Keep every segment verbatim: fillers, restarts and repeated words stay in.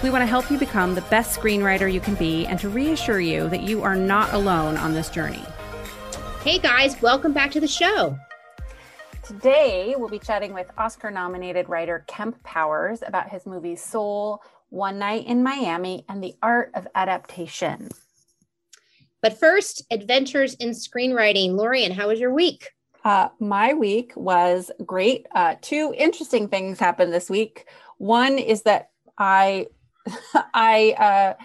We want to help you become the best screenwriter you can be and to reassure you that you are not alone on this journey. Hey guys, welcome back to the show. Today, we'll be chatting with Oscar-nominated writer Kemp Powers about his movies Soul, One Night in Miami, and the art of adaptation. But first, adventures in screenwriting. Lorien, how was your week? Uh, my week was great. Uh, two interesting things happened this week. One is that I... I uh,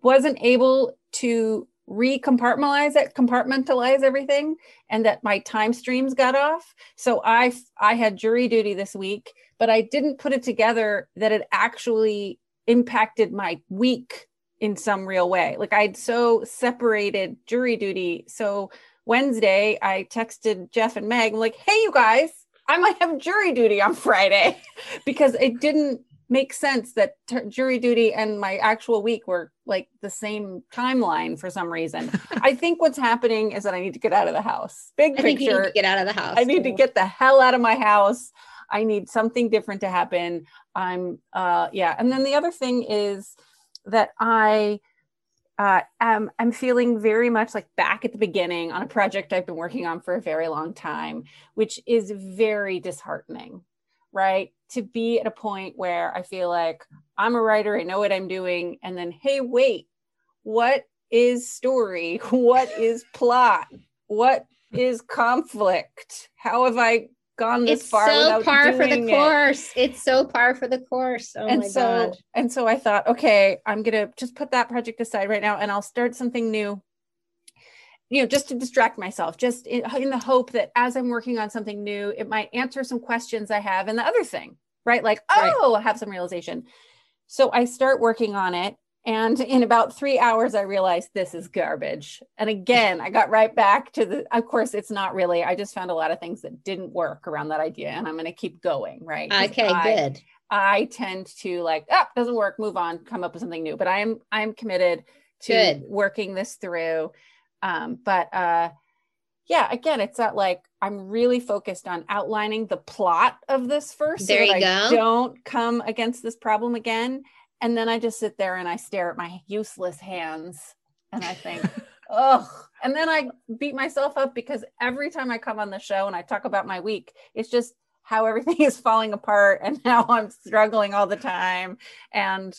wasn't able to recompartmentalize it, compartmentalize everything, and that my time streams got off. So I, I had jury duty this week, but I didn't put it together that it actually impacted my week in some real way. Like I'd so separated jury duty. So Wednesday, I texted Jeff and Meg. I'm like, hey, you guys, I might have jury duty on Friday because it didn't makes sense that t- jury duty and my actual week were like the same timeline for some reason. I think what's happening is that I need to get out of the house. Big I picture. I think you need to get out of the house. I need too. to get the hell out of my house. I need something different to happen. I'm, uh, yeah. And then the other thing is that I uh, am I'm feeling very much like back at the beginning on a project I've been working on for a very long time, which is very disheartening, right? To be at a point where I feel like I'm a writer, I know what I'm doing. And then, hey, wait, what is story? What is plot? What is conflict? How have I gone this it's far so without par doing for the course. It? It's so par for the course. Oh and my so, God. And so I thought, okay, I'm going to just put that project aside right now and I'll start something new. You know, just to distract myself, just in, in the hope that as I'm working on something new, it might answer some questions I have. And the other thing, right? Like, oh, right. I have some realization. So I start working on it. And in about three hours, I realized this is garbage. And again, I got right back to the, of course, it's not really, I just found a lot of things that didn't work around that idea. And I'm going to keep going, right? Okay, I, good. I tend to like, oh, doesn't work, move on, come up with something new. But I am, I'm committed to good. working this through. Um, but, uh, yeah, again, it's that like, I'm really focused on outlining the plot of this first. There so that you I go. Don't come against this problem again. And then I just sit there and I stare at my useless hands and I think, ugh. And then I beat myself up because every time I come on the show and I talk about my week, it's just how everything is falling apart and how I'm struggling all the time. And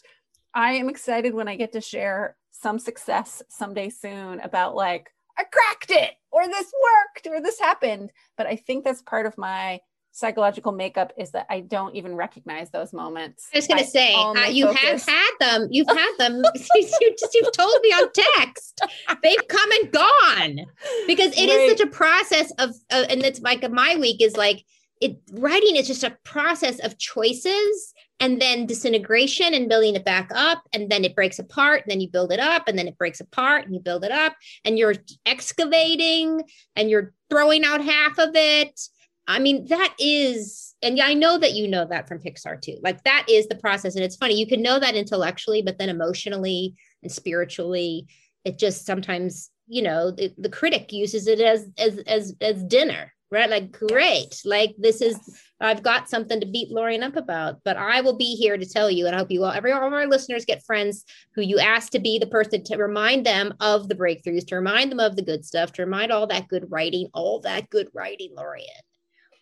I am excited when I get to share some success someday soon about like, I cracked it, or this worked, or this happened. But I think that's part of my psychological makeup is that I don't even recognize those moments. I was going to say, uh, you focus. have had them. You've had them. you just, you've told me on text. They've come and gone because it right. is such a process of, uh, and it's like my week is like, it writing is just a process of choices and then disintegration and building it back up. And then it breaks apart and then you build it up and then it breaks apart and you build it up and you're excavating and you're throwing out half of it. I mean, that is, and I know that you know that from Pixar too. Like that is the process. And it's funny, you can know that intellectually, but then emotionally and spiritually, it just sometimes, you know, the, the critic uses it as, as, as, as dinner. Right? Like, great. Like this is, I've got something to beat Lorien up about, but I will be here to tell you, and I hope you all, every all of our listeners get friends who you ask to be the person to remind them of the breakthroughs, to remind them of the good stuff, to remind all that good writing, all that good writing, Lorien,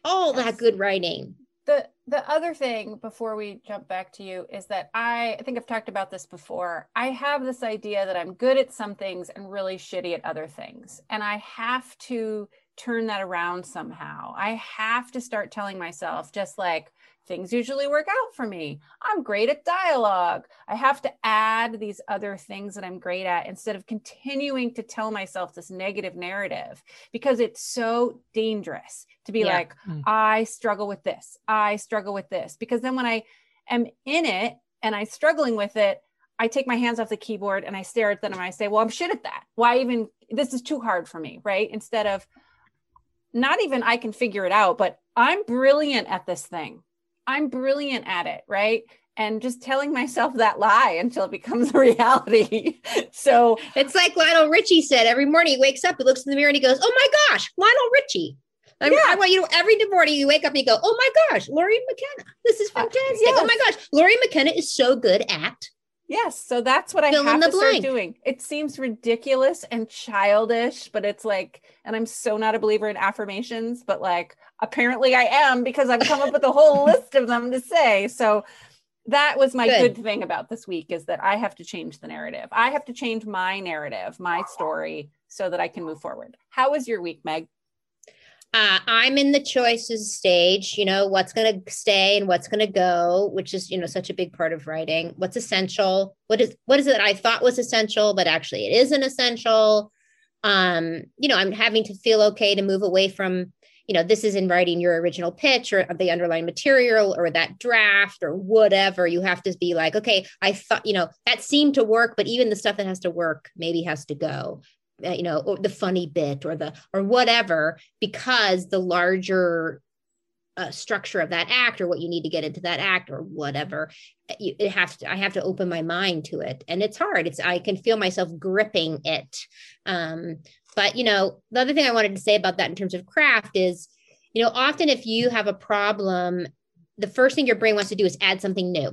all yes. that good writing. The the other thing before we jump back to you is that I, I think I've talked about this before. I have this idea that I'm good at some things and really shitty at other things. And I have to turn that around somehow. I have to start telling myself just like things usually work out for me. I'm great at dialogue. I have to add these other things that I'm great at instead of continuing to tell myself this negative narrative because it's so dangerous to be yeah. like, mm-hmm. I struggle with this. I struggle with this because then when I am in it and I'm struggling with it, I take my hands off the keyboard and I stare at them and I say, well, I'm shit at that. Why even, this is too hard for me, right? Instead of not even I can figure it out, but I'm brilliant at this thing. I'm brilliant at it, right? And just telling myself that lie until it becomes a reality. So it's like Lionel Richie said, every morning he wakes up, he looks in the mirror and he goes, oh my gosh, Lionel Richie. I mean, yeah. I want you to, every morning you wake up and you go, oh my gosh, Lorien McKenna. This is fantastic. Uh, yes. Oh my gosh, Lorien McKenna is so good at. Yes. So that's what I have to start doing. It seems ridiculous and childish, but it's like, and I'm so not a believer in affirmations, but like, apparently I am, because I've come up with a whole list of them to say. So that was my good. good thing about this week, is that I have to change the narrative. I have to change my narrative, my story, so that I can move forward. How was your week, Meg? Uh, I'm in the choices stage, you know, what's going to stay and what's going to go, which is, you know, such a big part of writing. What's essential? What is, what is it that I thought was essential, but actually it isn't essential. Um, you know, I'm having to feel okay to move away from, you know, this is in writing your original pitch or the underlying material or that draft or whatever. You have to be like, okay, I thought, you know, that seemed to work, but even the stuff that has to work maybe has to go. You know, or the funny bit or the, or whatever, because the larger uh, structure of that act or what you need to get into that act or whatever, you, it has to, I have to open my mind to it. And it's hard. It's, I can feel myself gripping it. Um, but, you know, the other thing I wanted to say about that in terms of craft is, you know, often if you have a problem, the first thing your brain wants to do is add something new.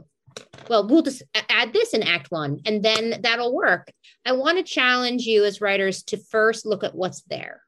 Well, we'll just add this in act one, and then that'll work. I want to challenge you as writers to first look at what's there,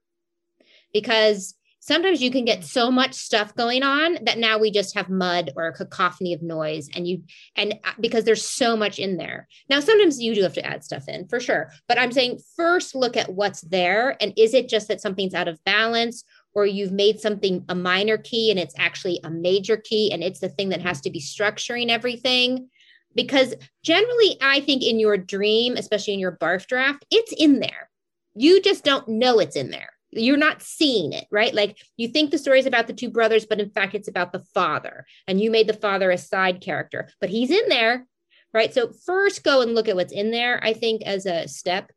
because sometimes you can get so much stuff going on that now we just have mud or a cacophony of noise, and you, and because there's so much in there. Now, sometimes you do have to add stuff in for sure, but I'm saying first look at what's there. And is it just that something's out of balance, or you've made something a minor key and it's actually a major key, and it's the thing that has to be structuring everything? Because generally, I think in your dream, especially in your barf draft, it's in there. You just don't know it's in there. You're not seeing it, right? Like, you think the story is about the two brothers, but in fact, it's about the father. And you made the father a side character, but he's in there, right? So first go and look at what's in there, I think, as a step,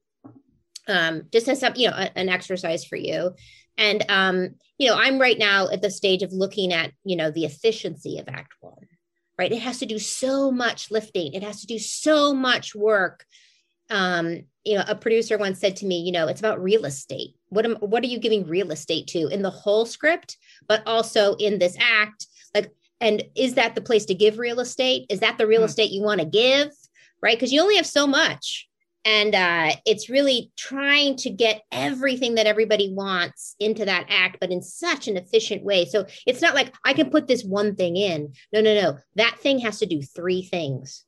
um, just as some, you know, a, an exercise for you. And, um, you know, I'm right now at the stage of looking at, you know, the efficiency of act one, right? It has to do so much lifting. It has to do so much work. Um, you know, a producer once said to me, you know, it's about real estate. What am, what are you giving real estate to in the whole script, but also in this act? Like, and is that the place to give real estate? Is that the real mm-hmm. estate you want to give, right? Because you only have so much. And uh, it's really trying to get everything that everybody wants into that act, but in such an efficient way. So it's not like I can put this one thing in. No, no, no. That thing has to do three things.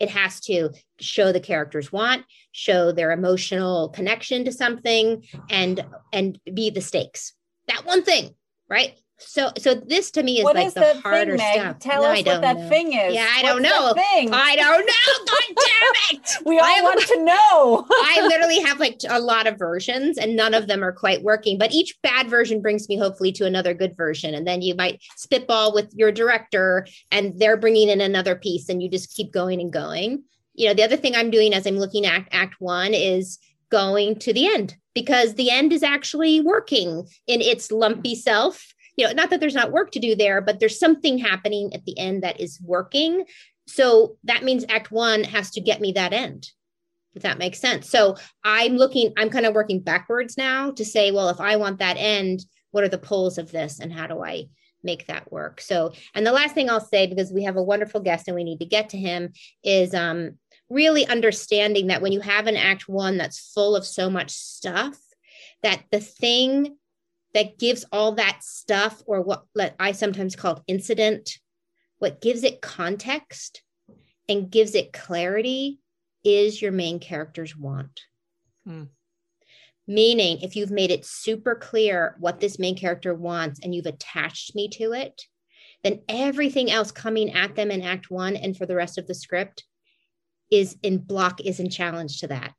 It has to show the characters want, show their emotional connection to something, and and be the stakes. That one thing, right? So, so this to me is what like is the harder thing, stuff. Tell no, us I don't what that know. Thing is. Yeah, I What's don't know. Thing? I don't know. God damn it! We all I, want to know. I literally have like a lot of versions, and none of them are quite working. But each bad version brings me hopefully to another good version, and then you might spitball with your director, and they're bringing in another piece, and you just keep going and going. You know, the other thing I'm doing as I'm looking at Act One is going to the end, because the end is actually working in its lumpy self. You know, not that there's not work to do there, but there's something happening at the end that is working. So that means act one has to get me that end, if that makes sense. So I'm looking, I'm kind of working backwards now to say, well, if I want that end, what are the poles of this and how do I make that work? So, and the last thing I'll say, because we have a wonderful guest and we need to get to him, is um, really understanding that when you have an act one that's full of so much stuff, that the thing that gives all that stuff, or what I sometimes call incident, what gives it context and gives it clarity, is your main character's want. Hmm. Meaning, if you've made it super clear what this main character wants and you've attached me to it, then everything else coming at them in act one and for the rest of the script is in block, is in challenge to that.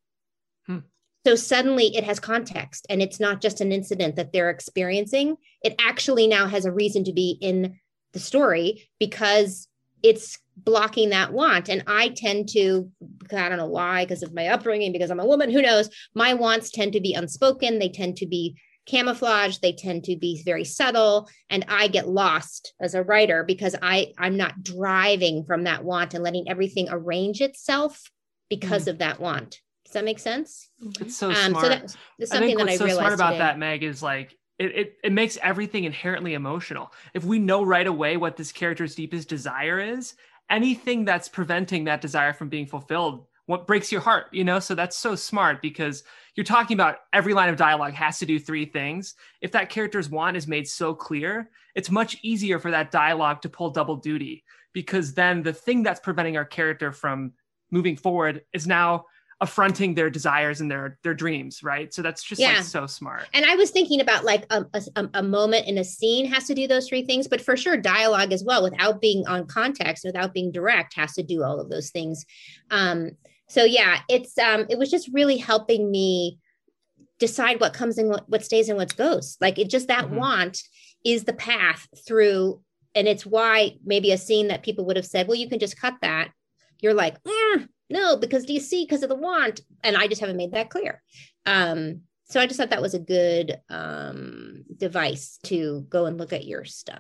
Hmm. So suddenly it has context, and it's not just an incident that they're experiencing. It actually now has a reason to be in the story, because it's blocking that want. And I tend to, I don't know why, because of my upbringing, because I'm a woman, who knows, my wants tend to be unspoken. They tend to be camouflaged. They tend to be very subtle. And I get lost as a writer because I, I'm not driving from that want and letting everything arrange itself because mm-hmm. of that want. Does that make sense? It's so um, smart. So that, that's something I think that what's I so realized smart about today. That, Meg, is like, It, it it makes everything inherently emotional. If we know right away what this character's deepest desire is, anything that's preventing that desire from being fulfilled, what breaks your heart, you know? So that's so smart, because you're talking about every line of dialogue has to do three things. If that character's want is made so clear, it's much easier for that dialogue to pull double duty, because then the thing that's preventing our character from moving forward is now affronting their desires and their their dreams, right? So that's just yeah. like so smart. And I was thinking about like a, a, a moment in a scene has to do those three things, but for sure dialogue as well, without being on context, without being direct, has to do all of those things. Um, so yeah, it's um, it was just really helping me decide what comes and what, what stays and what goes. Like it just that mm-hmm. want is the path through, and it's why maybe a scene that people would have said, well, you can just cut that. You're like, mm. No, because do you see, because of the want, and I just haven't made that clear. Um, so I just thought that was a good um, device to go and look at your stuff.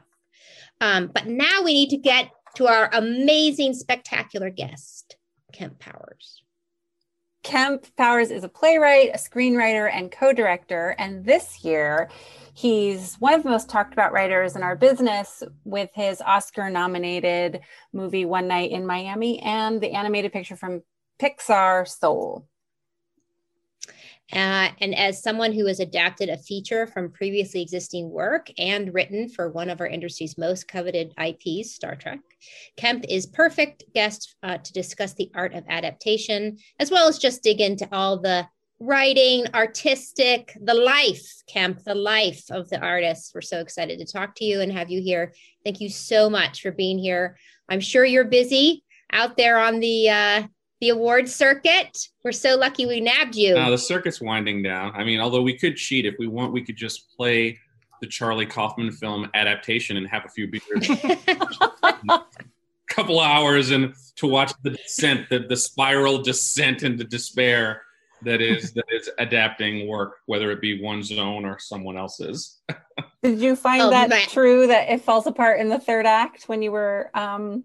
Um, but now we need to get to our amazing, spectacular guest, Kemp Powers. Kemp Powers is a playwright, a screenwriter, and co-director. And this year, he's one of the most talked about writers in our business with his Oscar-nominated movie One Night in Miami and the animated picture from Pixar, Soul. Uh, and as someone who has adapted a feature from previously existing work and written for one of our industry's most coveted I Ps, Star Trek, Kemp is perfect guest uh, to discuss the art of adaptation, as well as just dig into all the writing, artistic, the life, Kemp, the life of the artist. We're so excited to talk to you and have you here. Thank you so much for being here. I'm sure you're busy out there on the... Uh, The award circuit. We're so lucky we nabbed you. Now the circuit's winding down. I mean, although we could cheat if we want, we could just play the Charlie Kaufman film adaptation and have a few beers, a couple hours, and to watch the descent, the, the spiral descent into despair that is that is adapting work, whether it be one's own or someone else's. Did you find oh, that but- true that it falls apart in the third act when you were um,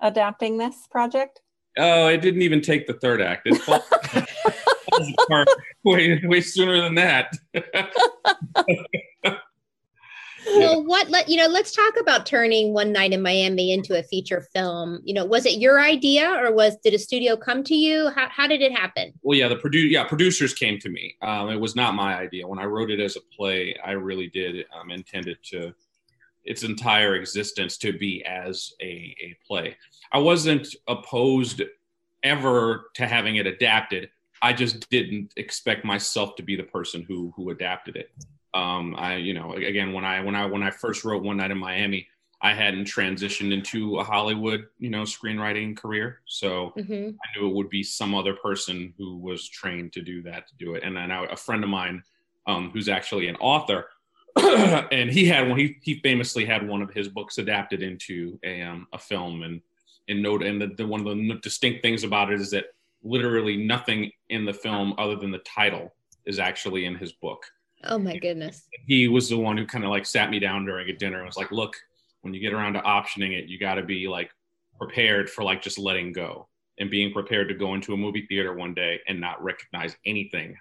adapting this project? Oh, it didn't even take the third act. It falls apart way, way sooner than that. Well, what let you know, let's talk about turning One Night in Miami into a feature film. You know, was it your idea or was did a studio come to you? How how did it happen? Well, yeah, the produ- yeah, producers came to me. Um, it was not my idea. When I wrote it as a play, I really did um, intend it to its entire existence to be as a, a play. I wasn't opposed ever to having it adapted. I just didn't expect myself to be the person who who adapted it. Um, I, you know, again, when I when I when I first wrote One Night in Miami, I hadn't transitioned into a Hollywood, you know, screenwriting career. So mm-hmm. I knew it would be some other person who was trained to do that to do it. And then I, a friend of mine, um, who's actually an author, and he had one. He he famously had one of his books adapted into a um, a film, and and note and the, the one of the distinct things about it is that literally nothing in the film other than the title is actually in his book. Oh my goodness! He was the one who kind of like sat me down during a dinner and was like, "Look, when you get around to optioning it, you got to be like prepared for like just letting go and being prepared to go into a movie theater one day and not recognize anything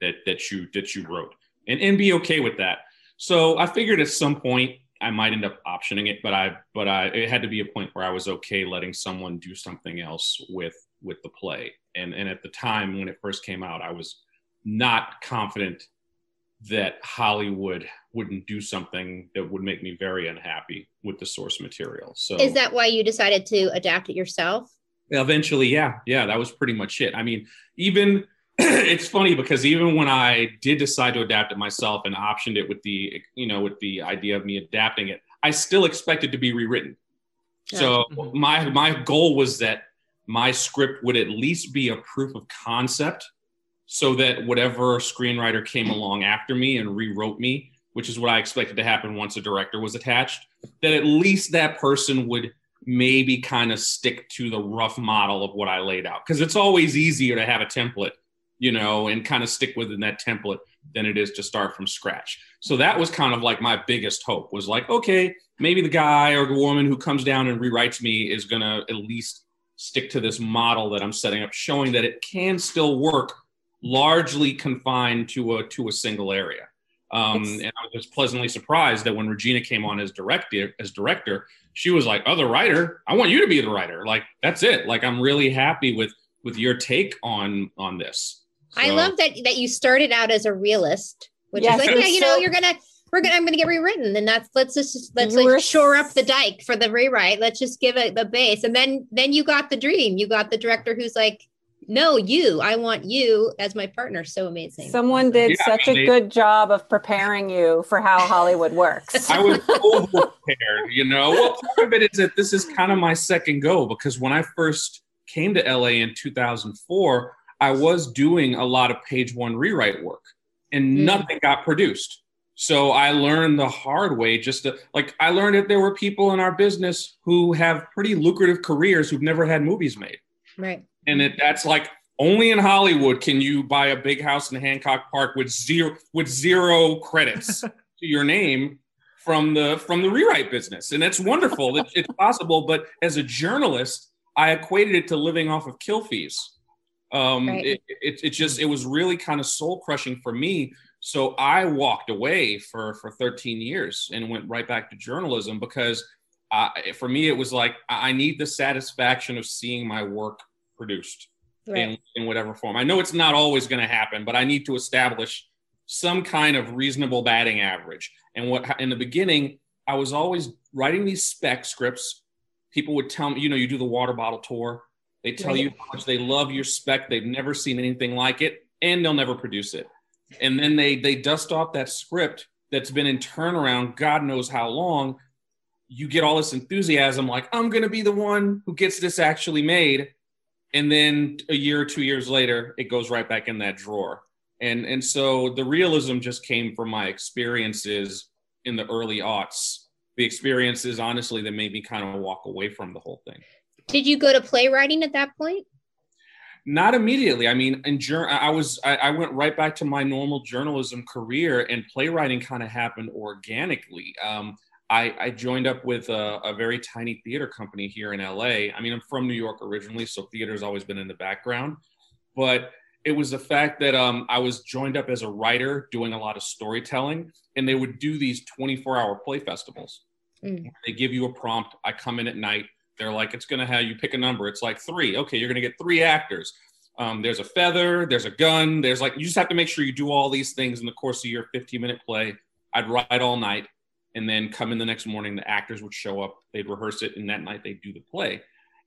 that that you that you wrote, and and be okay with that." So I figured at some point I might end up optioning it, but I, but I, it had to be a point where I was okay letting someone do something else with, with the play. And and at the time when it first came out, I was not confident that Hollywood wouldn't do something that would make me very unhappy with the source material. So is that why you decided to adapt it yourself? Eventually, yeah, yeah, that was pretty much it. I mean, even. It's funny because even when I did decide to adapt it myself and optioned it with the, you know, with the idea of me adapting it, I still expect it to be rewritten. Yeah. So mm-hmm. my my goal was that my script would at least be a proof of concept so that whatever screenwriter came along after me and rewrote me, which is what I expected to happen once a director was attached, that at least that person would maybe kind of stick to the rough model of what I laid out. Because it's always easier to have a template, you know, and kind of stick within that template than it is to start from scratch. So that was kind of like my biggest hope, was like, okay, maybe the guy or the woman who comes down and rewrites me is going to at least stick to this model that I'm setting up, showing that it can still work, largely confined to a to a single area. Um, and I was just pleasantly surprised that when Regina came on as director, as director, she was like, oh, the writer, I want you to be the writer. Like, that's it. Like, I'm really happy with with your take on on this. So. I love that that you started out as a realist, which yes, is like, yeah, you so, know, you're gonna we're gonna I'm gonna get rewritten, and that's let's just let's like shore up the dike for the rewrite. Let's just give it the base, and then then you got the dream. You got the director who's like, no, you. I want you as my partner. So amazing. Someone did yeah, such I mean, a good job of preparing you for how Hollywood works. I was over-prepared, you know. Well, part of it is that this is kind of my second go, because when I first came to L A in two thousand four, I was doing a lot of page one rewrite work, and mm. nothing got produced. So I learned the hard way, just to, like I learned that there were people in our business who have pretty lucrative careers who've never had movies made. Right. And it, that's like, only in Hollywood can you buy a big house in Hancock Park with zero with zero credits to your name from the from the rewrite business. And that's wonderful. It, it's possible. But as a journalist, I equated it to living off of kill fees. Um, right. it, it, it just it was really kind of soul crushing for me. So I walked away for, for thirteen years and went right back to journalism, because uh, for me, it was like, I need the satisfaction of seeing my work produced right. in, in whatever form. I know it's not always going to happen, but I need to establish some kind of reasonable batting average. And what in the beginning, I was always writing these spec scripts. People would tell me, you know, you do the water bottle tour. They tell right. you how much they love your spec. They've never seen anything like it, and they'll never produce it. And then they they dust off that script that's been in turnaround God knows how long. You get all this enthusiasm, like, I'm going to be the one who gets this actually made. And then a year or two years later, it goes right back in that drawer. And and so the realism just came from my experiences in the early aughts, the experiences, honestly, that made me kind of walk away from the whole thing. Did you go to playwriting at that point? Not immediately. I mean, in jur- I was I, I went right back to my normal journalism career, and playwriting kind of happened organically. Um, I, I joined up with a, a very tiny theater company here in L A. I mean, I'm from New York originally, so theater's always been in the background. But it was the fact that um, I was joined up as a writer doing a lot of storytelling, and they would do these twenty-four hour play festivals. Mm. They give you a prompt. I come in at night. They're like, it's going to have you pick a number. It's like three. Okay, you're going to get three actors. Um, there's a feather. There's a gun. There's like, you just have to make sure you do all these things in the course of your fifteen minute play. I'd write all night. And then come in the next morning, the actors would show up, they'd rehearse it, and that night they'd do the play.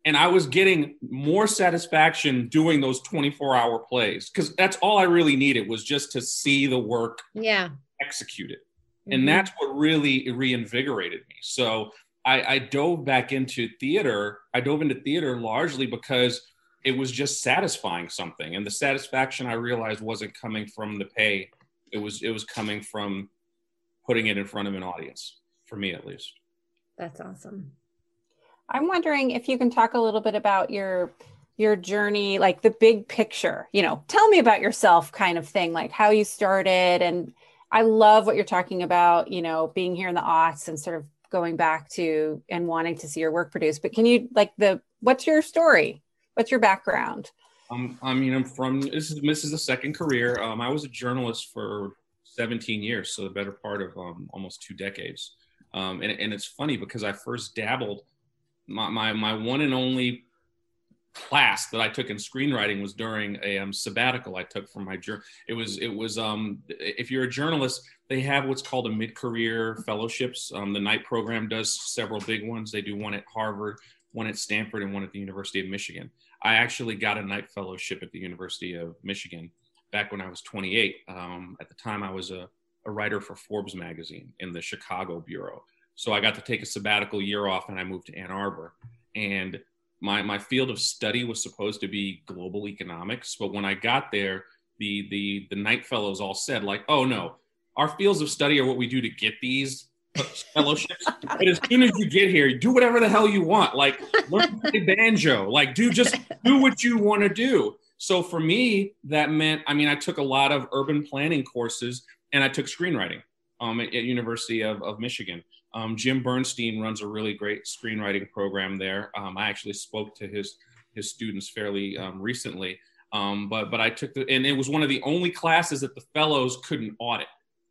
And I was getting more satisfaction doing those twenty-four hour plays, because that's all I really needed, was just to see the work yeah. executed. Mm-hmm. And that's what really reinvigorated me. So I, I dove back into theater. I dove into theater largely because it was just satisfying something. And the satisfaction, I realized, wasn't coming from the pay. It was, it was coming from putting it in front of an audience, for me at least. That's awesome. I'm wondering if you can talk a little bit about your your journey, like the big picture, you know, tell me about yourself kind of thing, like how you started. And I love what you're talking about, you know, being here in the aughts and sort of going back to and wanting to see your work produced. But can you, like, the what's your story? What's your background? Um, I mean, I'm from, this is, this is the second career. Um, I was a journalist for seventeen years, so the better part of um, almost two decades. Um, and, and it's funny because I first dabbled, my, my my one and only class that I took in screenwriting was during a um, sabbatical I took from my journal. It was, it was um, if you're a journalist, they have what's called a mid-career fellowships. Um, the Knight program does several big ones. They do one at Harvard, one at Stanford, and one at the University of Michigan. I actually got a Knight fellowship at the University of Michigan back when I was twenty-eight. Um, at the time, I was a, a writer for Forbes magazine in the Chicago bureau. So I got to take a sabbatical year off, and I moved to Ann Arbor. And my my field of study was supposed to be global economics. But when I got there, the the the Knight fellows all said, like, oh no, our fields of study are what we do to get these fellowships. But as soon as you get here, do whatever the hell you want. Like, learn to play banjo. Like, do just do what you want to do. So for me, that meant, I mean, I took a lot of urban planning courses, and I took screenwriting um, at, at University of, of Michigan. Um, Jim Bernstein runs a really great screenwriting program there. Um, I actually spoke to his his students fairly um, recently. Um, but but I took the, and it was one of the only classes that the fellows couldn't audit.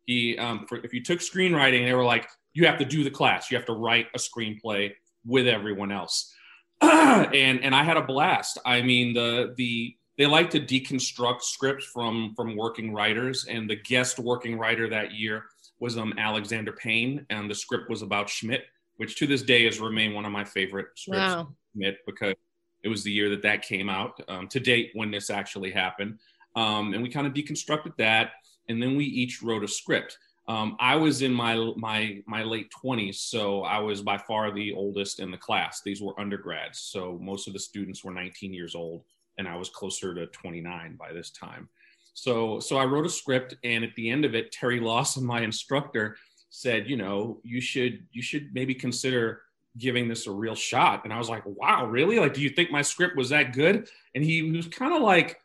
He, um, for, if you took screenwriting, they were like, you have to do the class. You have to write a screenplay with everyone else. and and I had a blast. I mean, the the they like to deconstruct scripts from from working writers, and the guest working writer that year was um, Alexander Payne, and the script was about Schmidt, which to this day has remained one of my favorite scripts. Wow. Schmidt, because it was the year that that came out, um, to date when this actually happened. Um, and we kind of deconstructed that, and then we each wrote a script. Um, I was in my my my late twenties, so I was by far the oldest in the class. These were undergrads, so most of the students were nineteen years old, and I was closer to twenty-nine by this time. So, so I wrote a script, and at the end of it, Terry Lawson, my instructor, said, you know, you should you should maybe consider giving this a real shot. And I was like, wow, really? Like, do you think my script was that good? And he was kind of like,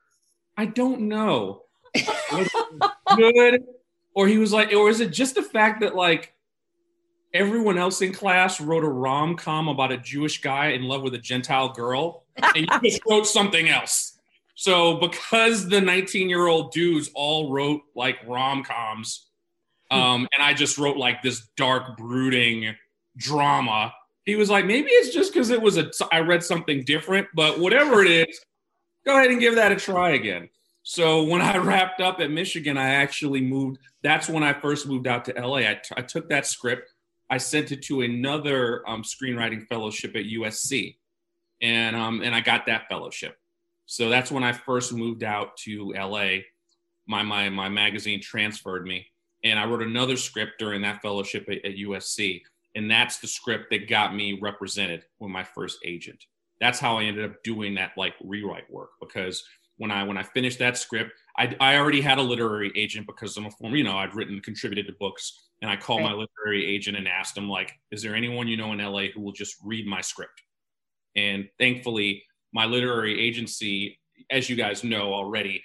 I don't know. Was it good? Or he was like, or is it just the fact that, like, everyone else in class wrote a rom-com about a Jewish guy in love with a Gentile girl, and you just wrote something else? So because the nineteen-year-old dudes all wrote, like, rom-coms, um, and I just wrote, like, this dark, brooding drama, he was like, maybe it's just because it was a, I read something different, but whatever it is, go ahead and give that a try again. So when I wrapped up at Michigan, I actually moved. That's when I first moved out to L A. I, t- I took that script. I sent it to another um, screenwriting fellowship at U S C, and um, and I got that fellowship. So that's when I first moved out to L A. My my my magazine transferred me, and I wrote another script during that fellowship at, at U S C, and that's the script that got me represented with my first agent. That's how I ended up doing that, like, rewrite work, because When I when I finished that script, I, I already had a literary agent, because I'm a former, you know, I'd written, contributed to books, and I called right. my literary agent and asked him, like, is there anyone you know in L A who will just read my script? And thankfully, my literary agency, as you guys know already,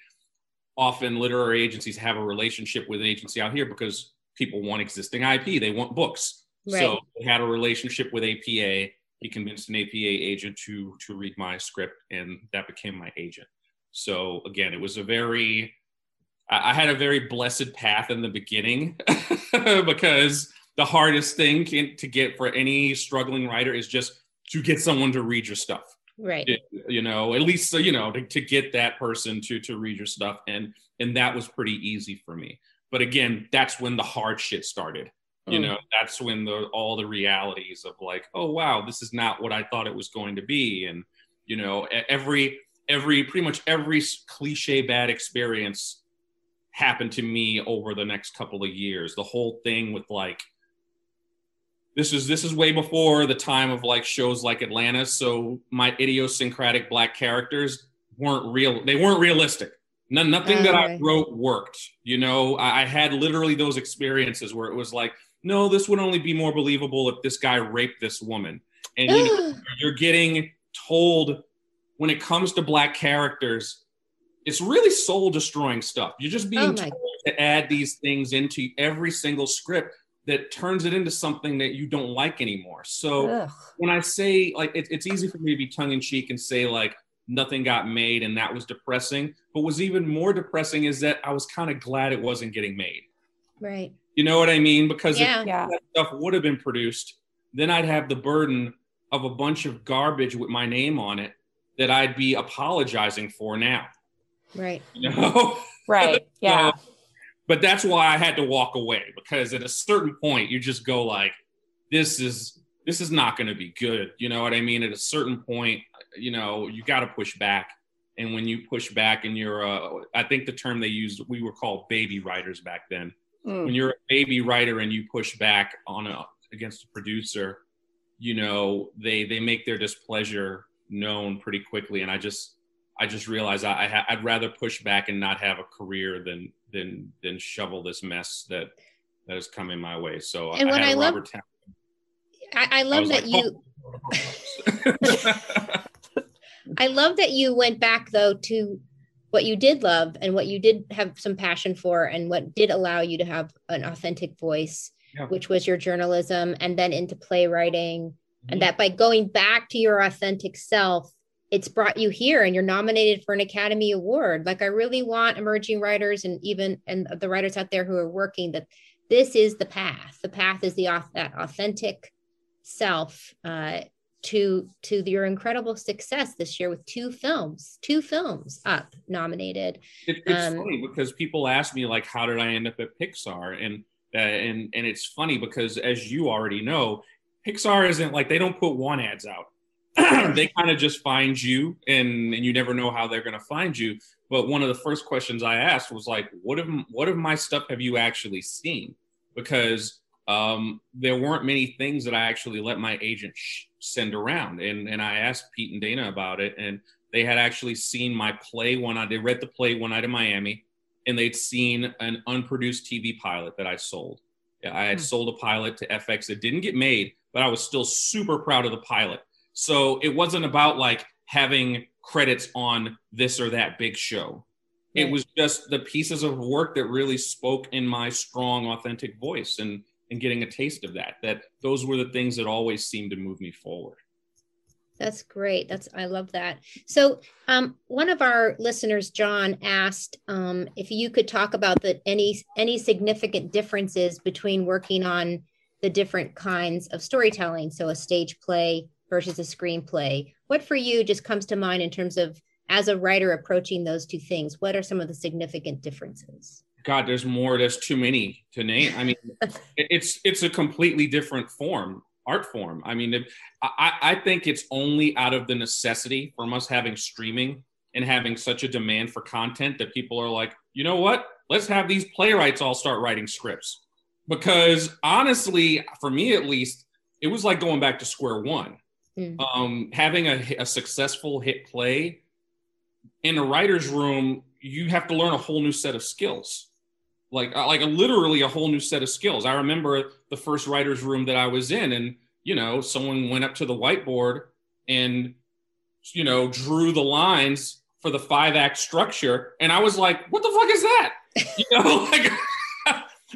often literary agencies have a relationship with an agency out here because people want existing I P, they want books. Right. So they had a relationship with A P A. He convinced an A P A agent to to read my script, and that became my agent. So again, it was a very, I had a very blessed path in the beginning because the hardest thing can, to get for any struggling writer is just to get someone to read your stuff. Right. It, you know, at least, you know, to, to get that person to, to read your stuff. And, and that was pretty easy for me. But again, that's when the hard shit started. You know, that's when the, all the realities of, like, oh, wow, this is not what I thought it was going to be. And, you know, every... Every pretty much every cliche bad experience happened to me over the next couple of years. The whole thing with, like, this is this is way before the time of, like, shows like Atlanta. So my idiosyncratic Black characters weren't real. They weren't realistic. No, nothing uh, that I wrote worked. You know, I, I had literally those experiences where it was like, no, this would only be more believable if this guy raped this woman. And you know, you're getting told, when it comes to Black characters, it's really soul destroying stuff. You're just being oh told to add these things into every single script that turns it into something that you don't like anymore. So Ugh. when I say, like, it, it's easy for me to be tongue in cheek and say, like, nothing got made and that was depressing. But what's even more depressing is that I was kind of glad it wasn't getting made. Right. You know what I mean? Because yeah. if yeah. that stuff would have been produced, then I'd have the burden of a bunch of garbage with my name on it that I'd be apologizing for now. Right. You know? Right. Yeah. So, but that's why I had to walk away, because at a certain point you just go, like, this is, this is not going to be good. You know what I mean? At a certain point, you know, you got to push back. And when you push back and you're, uh, I think the term they used, we were called baby writers back then. Mm. When you're a baby writer and you push back on a, against a producer, you know, they, they make their displeasure known pretty quickly, and I just, I just realized I, I ha- I'd rather push back and not have a career than than than shovel this mess that that is coming my way. So and I, when I, I love, Robert Townsend. I, I love I that like, you. Oh. I love that you went back though to what you did love and what you did have some passion for and what did allow you to have an authentic voice, yeah. which was your journalism, and then into playwriting. Mm-hmm. And that by going back to your authentic self, it's brought you here and you're nominated for an Academy Award. Like, I really want emerging writers and even and the writers out there who are working that this is the path. The path is the that authentic self uh, to to your incredible success this year with two films, two films Up nominated. It, it's um, funny because people ask me, like, how did I end up at Pixar? And uh, and and it's funny because, as you already know, Pixar isn't like, they don't put want ads out. They kind of just find you, and, and you never know how they're going to find you. But one of the first questions I asked was like, what of, what of my stuff have you actually seen? Because um, there weren't many things that I actually let my agent sh- send around. And, and I asked Pete and Dana about it, and they had actually seen my play one night. They read the play One Night in Miami, and they'd seen an unproduced T V pilot that I sold. I had hmm. sold a pilot to F X that didn't get made, but I was still super proud of the pilot. So it wasn't about like having credits on this or that big show. Right. It was just the pieces of work that really spoke in my strong, authentic voice, and, and getting a taste of that, that those were the things that always seemed to move me forward. That's great. That's, I love that. So um, one of our listeners, John, asked um, if you could talk about the, any, any significant differences between working on the different kinds of storytelling. So a stage play versus a screenplay. What for you just comes to mind in terms of, as a writer approaching those two things, what are some of the significant differences? God, there's more, there's too many to name. I mean, it's it's a completely different form, art form. I mean, if, I, I think it's only out of the necessity from us having streaming and having such a demand for content that people are like, you know what, let's have these playwrights all start writing scripts. Because honestly, for me at least, it was like going back to square one. Mm-hmm. Um, having a, a successful hit play in a writer's room, you have to learn a whole new set of skills, like like a, literally a whole new set of skills. I remember the first writer's room that I was in, and you know, someone went up to the whiteboard and you know drew the lines for the five act structure, and I was like, "What the fuck is that?" You know, like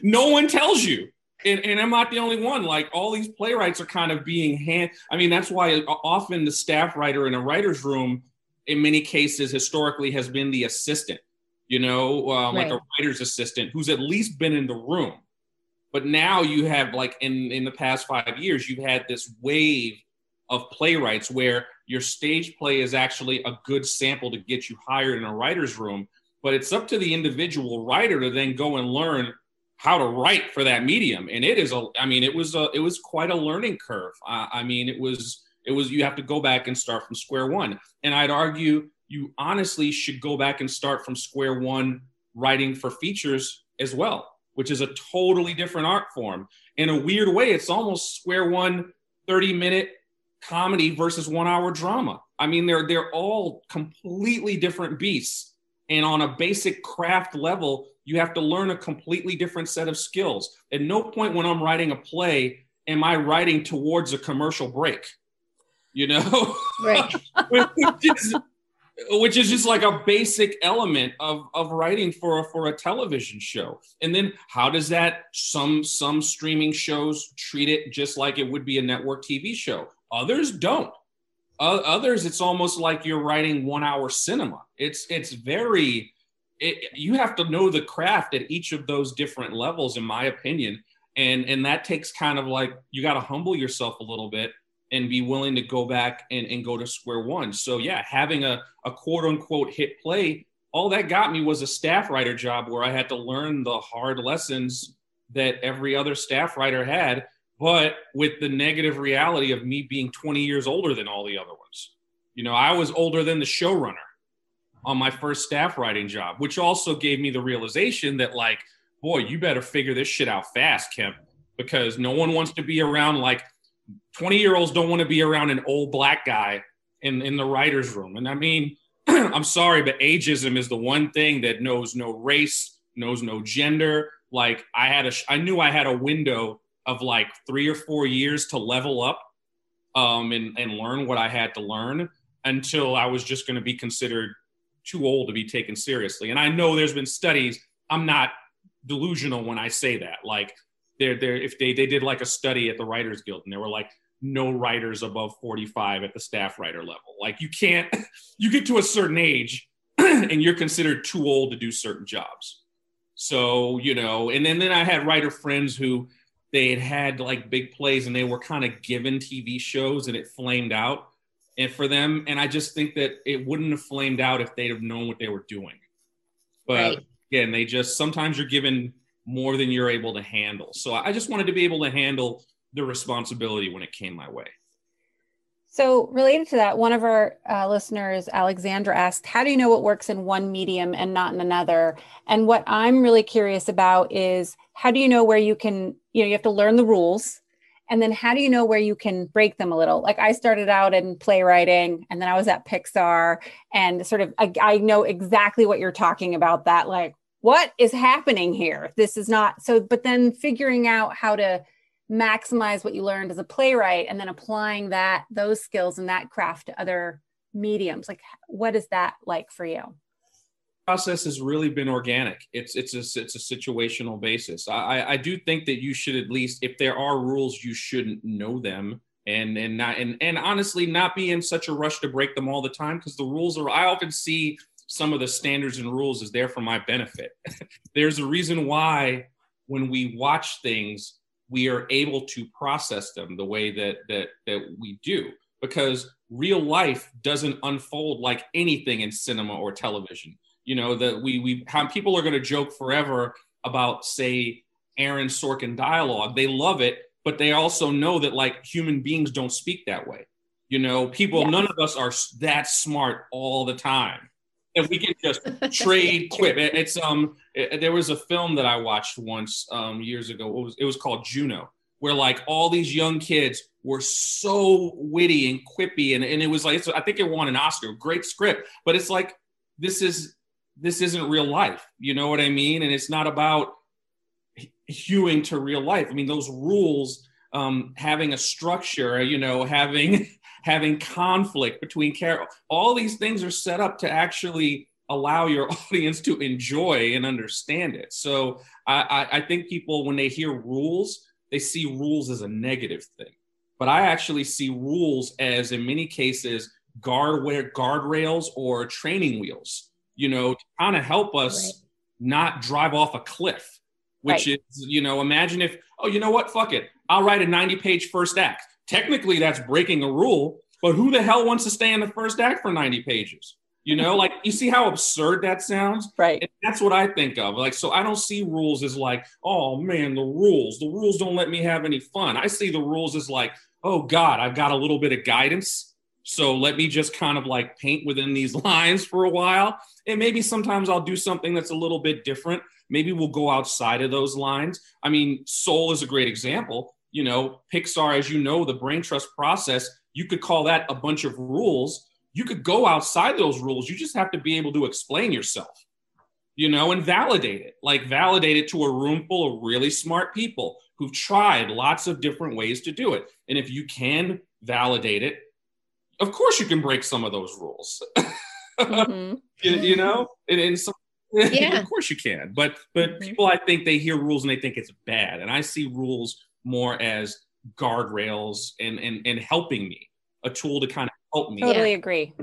no one tells you. And, and I'm not the only one. Like, all these playwrights are kind of being hand. I mean, that's why often the staff writer in a writer's room, in many cases, historically has been the assistant, you know, um, right. like a writer's assistant who's at least been in the room. But now you have like in, in the past five years, you've had this wave of playwrights where your stage play is actually a good sample to get you hired in a writer's room. But it's up to the individual writer to then go and learn how to write for that medium. And it is a, I mean, it was a, it was quite a learning curve. I, I mean, it was, it was, you have to go back and start from square one. And I'd argue you honestly should go back and start from square one writing for features as well, which is a totally different art form. In a weird way, it's almost square one, thirty minute comedy versus one hour drama. I mean, they're, they're all completely different beasts. And on a basic craft level, you have to learn a completely different set of skills. At no point when I'm writing a play am I writing towards a commercial break, you know? Right. which, is, which is just like a basic element of, of writing for a, for a television show. And then how does that, some, some streaming shows treat it just like it would be a network T V show. Others don't. Uh, others, it's almost like you're writing one hour cinema. It's, it's very... It, you have to know the craft at each of those different levels, in my opinion. And, and that takes kind of like, you got to humble yourself a little bit and be willing to go back and, and go to square one. So yeah, having a, a quote unquote hit play, all that got me was a staff writer job where I had to learn the hard lessons that every other staff writer had, but with the negative reality of me being twenty years older than all the other ones. You know, I was older than the showrunner on my first staff writing job, which also gave me the realization that like, boy, you better figure this shit out fast, Kemp, because no one wants to be around, like twenty year olds don't want to be around an old black guy in, in the writer's room. And I mean, I'm sorry, but ageism is the one thing that knows no race, knows no gender. Like I had a, I knew I had a window of like three or four years to level up um, and, and learn what I had to learn until I was just going to be considered too old to be taken seriously. And I know there's been studies. I'm not delusional when I say that. Like they're, they're, if they, they did like a study at the Writers Guild and they were like, no writers above forty-five at the staff writer level. Like you can't, you get to a certain age and you're considered too old to do certain jobs. So, you know, and then, then I had writer friends who they had had like big plays and they were kind of given T V shows and it flamed out and for them. And I just think that it wouldn't have flamed out if they'd have known what they were doing. But right. again, they just, sometimes you're given more than you're able to handle. So I just wanted to be able to handle the responsibility when it came my way. So related to that, one of our uh, listeners, Alexandra, asked, how do you know what works in one medium and not in another? And what I'm really curious about is how do you know where you can, you know, you have to learn the rules, and then how do you know where you can break them a little? Like I started out in playwriting and then I was at Pixar and sort of, I, I know exactly what you're talking about, that like, what is happening here? This is not so, but then figuring out how to maximize what you learned as a playwright and then applying that, those skills and that craft to other mediums. Like, what is that like for you? The process has really been organic. It's, it's, a, it's a situational basis. I, I do think that you should at least, if there are rules, you shouldn't know them and, and not, and, and honestly, not be in such a rush to break them all the time. Cause the rules are, I often see some of the standards and rules is there for my benefit. There's a reason why when we watch things, we are able to process them the way that that that we do, because real life doesn't unfold like anything in cinema or television. You know, that we we how people are going to joke forever about, say, Aaron Sorkin dialogue. They love it, but they also know that like human beings don't speak that way. You know, people, yeah. None of us are that smart all the time. If we can just trade quip, it, it's um. It, there was a film that I watched once um, years ago. It was it was called Juno, where like all these young kids were so witty and quippy, and, and it was like it's, I think it won an Oscar. Great script, but it's like this is this isn't real life. You know what I mean? And it's not about hewing to real life. I mean, those rules, um, having a structure, you know, having. having conflict between characters. All these things are set up to actually allow your audience to enjoy and understand it. So I, I, I think people, when they hear rules, they see rules as a negative thing. But I actually see rules as, in many cases, guard where guardrails or training wheels, you know, to kind of help us right. not drive off a cliff, which right. is, you know, imagine if, oh, you know what, fuck it. I'll write a ninety page first act. Technically, that's breaking a rule, but who the hell wants to stay in the first act for ninety pages? You know, like, you see how absurd that sounds? Right. And that's what I think of. Like, so I don't see rules as like, oh man, the rules, the rules don't let me have any fun. I see the rules as like, oh God, I've got a little bit of guidance. So let me just kind of like paint within these lines for a while. And maybe sometimes I'll do something that's a little bit different. Maybe we'll go outside of those lines. I mean, Soul is a great example. You know, Pixar, as you know, the brain trust process, you could call that a bunch of rules. You could go outside those rules. You just have to be able to explain yourself, you know, and validate it, like validate it to a room full of really smart people who've tried lots of different ways to do it. And if you can validate it, of course you can break some of those rules, mm-hmm. you, you know, and, and some yeah. of course you can. But but mm-hmm. people, I think they hear rules and they think it's bad. And I see rules more as guardrails and, and and helping me, a tool to kind of help me. Totally yeah. agree.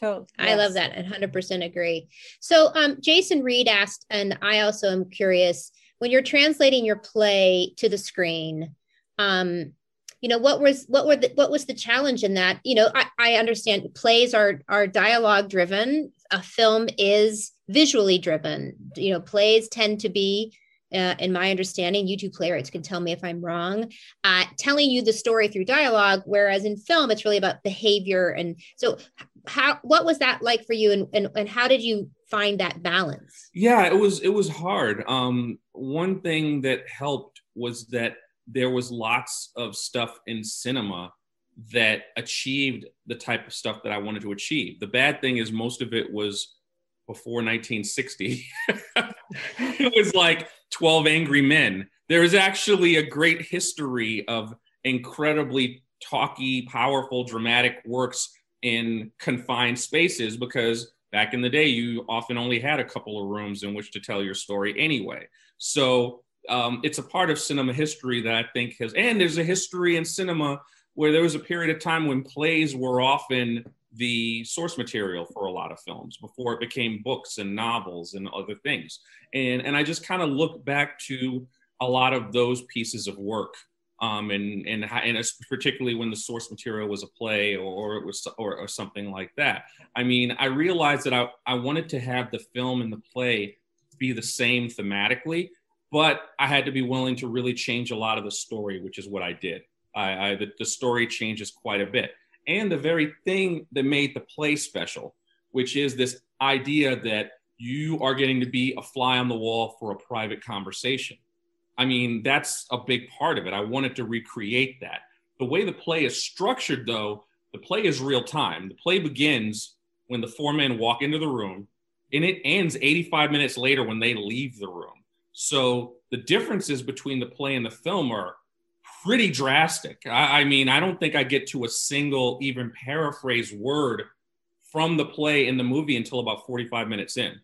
Totally. I yes. love that. one hundred percent agree. So um, Jason Reed asked, and I also am curious, when you're translating your play to the screen, um, you know, what was what were the, what was the challenge in that? You know, I, I understand plays are are dialogue driven. A film is visually driven. You know, plays tend to be. Uh, in my understanding, you two playwrights can tell me if I'm wrong, uh, telling you the story through dialogue, whereas in film, it's really about behavior. And so how, what was that like for you? And, and, and how did you find that balance? Yeah, it was, it was hard. Um, one thing that helped was that there was lots of stuff in cinema that achieved the type of stuff that I wanted to achieve. The bad thing is most of it was before nineteen sixty, it was like twelve Angry Men. There is actually a great history of incredibly talky, powerful, dramatic works in confined spaces, because back in the day, you often only had a couple of rooms in which to tell your story anyway. So um, it's a part of cinema history that I think has, and there's a history in cinema where there was a period of time when plays were often the source material for a lot of films before it became books and novels and other things. And, and I just kind of look back to a lot of those pieces of work. Um, and and and particularly when the source material was a play or it was or, or something like that. I mean, I realized that I, I wanted to have the film and the play be the same thematically, but I had to be willing to really change a lot of the story, which is what I did. I, I the, the story changes quite a bit, and the very thing that made the play special, which is this idea that you are getting to be a fly on the wall for a private conversation. I mean, that's a big part of it. I wanted to recreate that. The way the play is structured, though, the play is real time. The play begins when the four men walk into the room, and it ends eighty-five minutes later when they leave the room. So the differences between the play and the film are pretty drastic. I, I mean, I don't think I get to a single even paraphrase word from the play in the movie until about forty-five minutes in.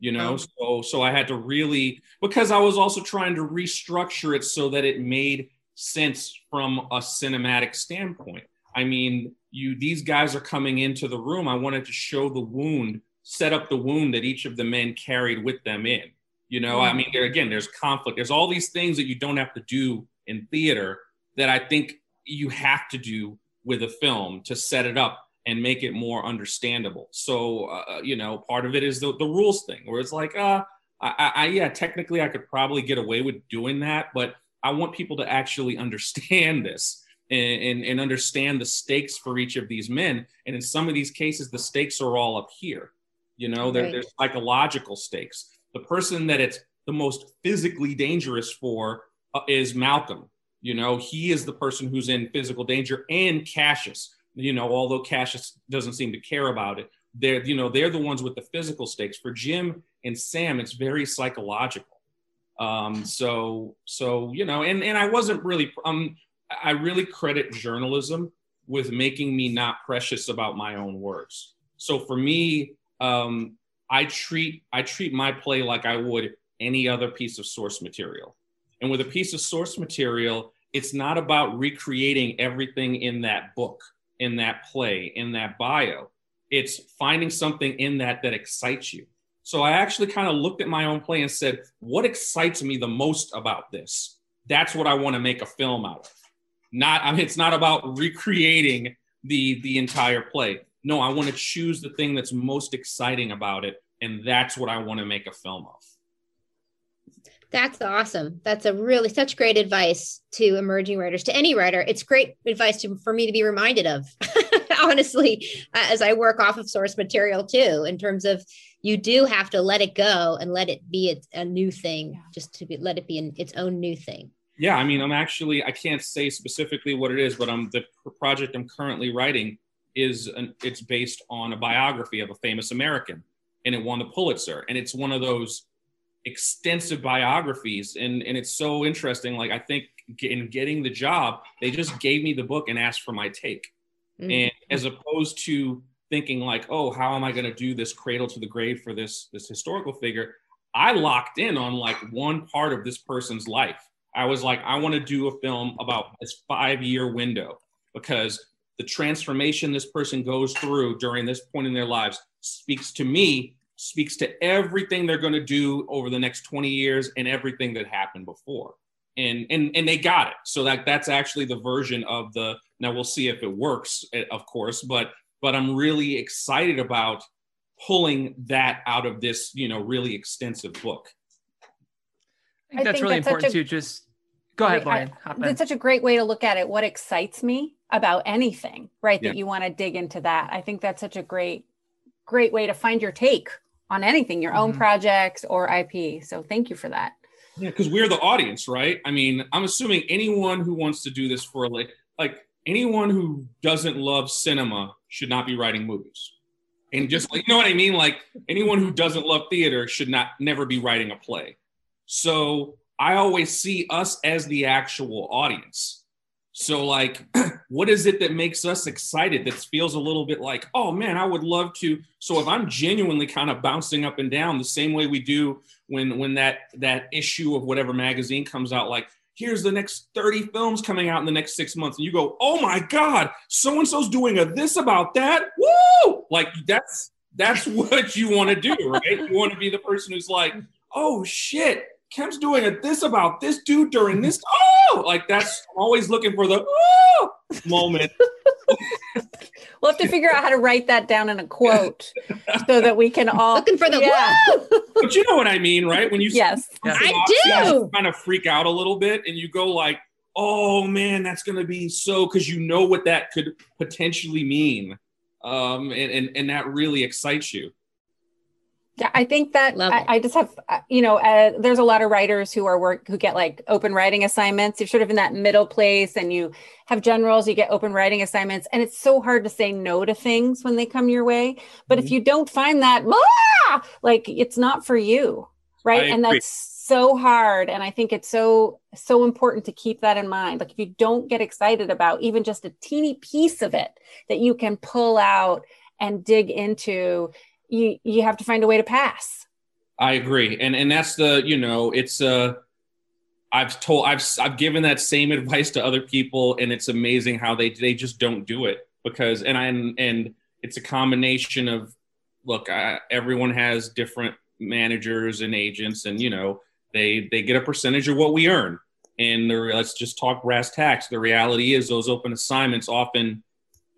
You know, so so I had to really, because I was also trying to restructure it so that it made sense from a cinematic standpoint. I mean, you these guys are coming into the room. I wanted to show the wound, set up the wound that each of the men carried with them in. You know, I mean, there, again, there's conflict. There's all these things that you don't have to do in theater that I think you have to do with a film to set it up and make it more understandable. So, uh, you know, part of it is the, the rules thing where it's like, uh, I, I, yeah, technically I could probably get away with doing that, but I want people to actually understand this and, and, and understand the stakes for each of these men. And in some of these cases, the stakes are all up here. You know, there, right. There's psychological stakes. The person that it's the most physically dangerous for uh, is Malcolm. You know, he is the person who's in physical danger, and Cassius. You know, although Cassius doesn't seem to care about it, they're, you know, they're the ones with the physical stakes. For Jim and Sam, it's very psychological. Um, so, so, you know, and, and I wasn't really, um, I really credit journalism with making me not precious about my own words. So for me, um, I treat, I treat my play like I would any other piece of source material. And with a piece of source material, it's not about recreating everything in that book, in that play, in that bio. It's finding something in that that excites you. So I actually kind of looked at my own play and said, what excites me the most about this? That's what I want to make a film out of. Not, I mean, it's not about recreating the, the entire play. No, I want to choose the thing that's most exciting about it. And that's what I want to make a film of. That's awesome. That's a really such great advice to emerging writers, to any writer. It's great advice to, for me to be reminded of, honestly, as I work off of source material too, in terms of you do have to let it go and let it be a, a new thing, just to be, let it be an, its own new thing. Yeah. I mean, I'm actually, I can't say specifically what it is, but I'm, the project I'm currently writing is, an, it's based on a biography of a famous American, and it won the Pulitzer. And it's one of those extensive biographies, and and it's so interesting. Like, I think in getting the job, they just gave me the book and asked for my take. Mm-hmm. And as opposed to thinking like, oh, how am I going to do this cradle to the grave for this this historical figure, I locked in on like one part of this person's life. I was like, I want to do a film about this five-year window, because the transformation this person goes through during this point in their lives speaks to me, speaks to everything they're going to do over the next twenty years and everything that happened before. And, and, and they got it. So that that's actually the version of the, now we'll see if it works, of course, but, but I'm really excited about pulling that out of this, you know, really extensive book. I think I that's think really that's important a, to just go ahead, Lauren. It's such a great way to look at it. What excites me about anything, right? That yeah. You want to dig into that. I think that's such a great, great way to find your take on anything, your own mm-hmm. projects or I P. So thank you for that. Yeah, because we're the audience, right? I mean, I'm assuming anyone who wants to do this for a like, like anyone who doesn't love cinema should not be writing movies. and just, like, you know what I mean? Like, anyone who doesn't love theater should not never be writing a play. So I always see us as the actual audience. So, like, what is it that makes us excited, that feels a little bit like, oh man, I would love to. So if I'm genuinely kind of bouncing up and down the same way we do when when that that issue of whatever magazine comes out, like, here's the next thirty films coming out in the next six months. And you go, oh my God, so-and-so's doing a this about that. Woo! Like, that's that's what you want to do, right? You want to be the person who's like, oh shit, Kemp's doing a this about this dude during this. Oh, like, that's I'm always looking for the oh moment. We'll have to figure out how to write that down in a quote so that we can all looking for the yeah. whoa. But you know what I mean, right? When you yes, yeah. I off, do you kind of freak out a little bit, and you go like, "Oh man, that's going to be so," because you know what that could potentially mean, um, and, and and that really excites you. Yeah, I think that I, I just have, you know, uh, there's a lot of writers who are work, who get like open writing assignments. You're sort of in that middle place, and you have generals, you get open writing assignments, and it's so hard to say no to things when they come your way. But mm-hmm. if you don't find that, ah! like, it's not for you, right? I and agree. That's so hard. And I think it's so, so important to keep that in mind. Like, if you don't get excited about even just a teeny piece of it that you can pull out and dig into, you you have to find a way to pass. I agree. And and that's the, you know, it's uh I've told I've I've given that same advice to other people, and it's amazing how they they just don't do it, because and I and it's a combination of, look, I, everyone has different managers and agents, and you know, they they get a percentage of what we earn. And the, let's just talk brass tacks. The reality is those open assignments often,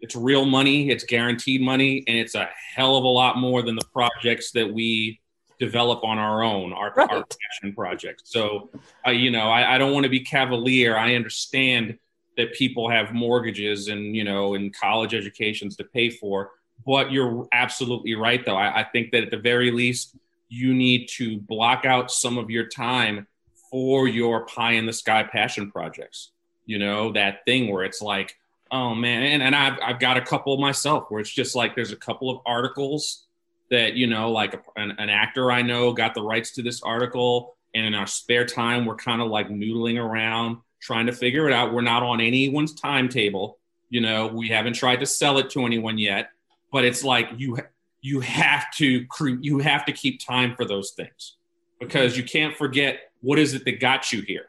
it's real money, it's guaranteed money, and it's a hell of a lot more than the projects that we develop on our own, our, right. our passion projects. So, uh, you know, I, I don't want to be cavalier. I understand that people have mortgages and, you know, and college educations to pay for, but you're absolutely right, though. I, I think that at the very least, you need to block out some of your time for your pie-in-the-sky passion projects. You know, that thing where it's like, oh man, and, and I've I've got a couple myself where it's just like, there's a couple of articles that, you know, like a, an, an actor I know got the rights to this article, and in our spare time we're kind of like noodling around trying to figure it out. We're not on anyone's timetable, you know, we haven't tried to sell it to anyone yet, but it's like you you have to cre- you have to keep time for those things, because you can't forget what is it that got you here.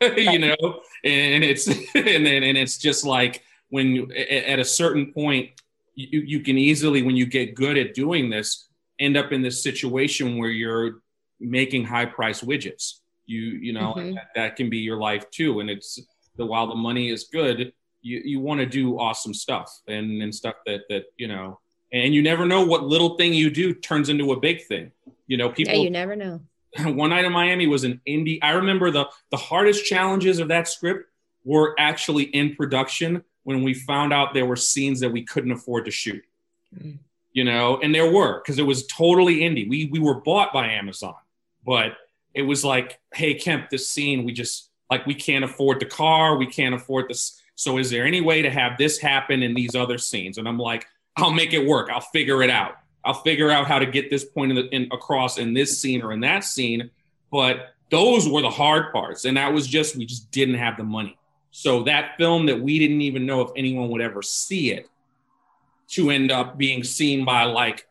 You know, and it's and and it's just like, when you, at a certain point, you, you can easily, when you get good at doing this, end up in this situation where you're making high price widgets. You you know, mm-hmm. that, that can be your life too. And it's the while the money is good, you, you want to do awesome stuff and, and stuff that that you know, and you never know what little thing you do turns into a big thing. You know, people. Yeah, you never know. One Night in Miami was an indie. I remember the, the hardest challenges of that script were actually in production, when we found out there were scenes that we couldn't afford to shoot, mm. you know, and there were, because it was totally indie. We we were bought by Amazon, but it was like, hey, Kemp, this scene, we just like, we can't afford the car. We can't afford this. So is there any way to have this happen in these other scenes? And I'm like, I'll make it work. I'll figure it out. I'll figure out how to get this point in the, in, across in this scene or in that scene. But those were the hard parts. And that was just, we just didn't have the money. So that film that we didn't even know if anyone would ever see it, to end up being seen by, like,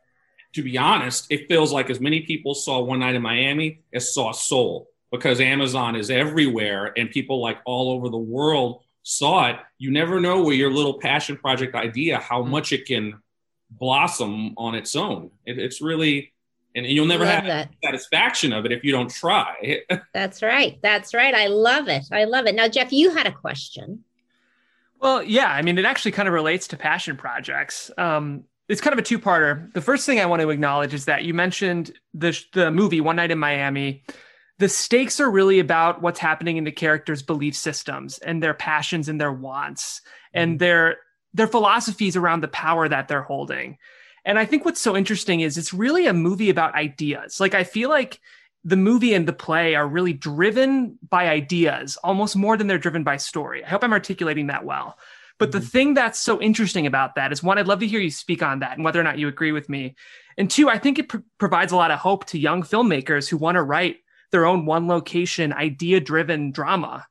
to be honest, it feels like as many people saw One Night in Miami as saw Soul, because Amazon is everywhere and people like all over the world saw it. You never know where your little passion project idea, how much it can blossom on its own. It, it's really, and you'll never have that satisfaction of it if you don't try. That's right. That's right. I love it. I love it. Now, Jeff, you had a question. Well, yeah, I mean, it actually kind of relates to passion projects. Um, it's kind of a two-parter. The first thing I want to acknowledge is that you mentioned the the movie One Night in Miami. The stakes are really about what's happening in the characters' belief systems and their passions and their wants and their their philosophies around the power that they're holding. And I think what's so interesting is it's really a movie about ideas. Like, I feel like the movie and the play are really driven by ideas almost more than they're driven by story. I hope I'm articulating that well. But the thing that's so interesting about that is, one, I'd love to hear you speak on that and whether or not you agree with me. And two, I think it pr- provides a lot of hope to young filmmakers who want to write their own one location, idea driven drama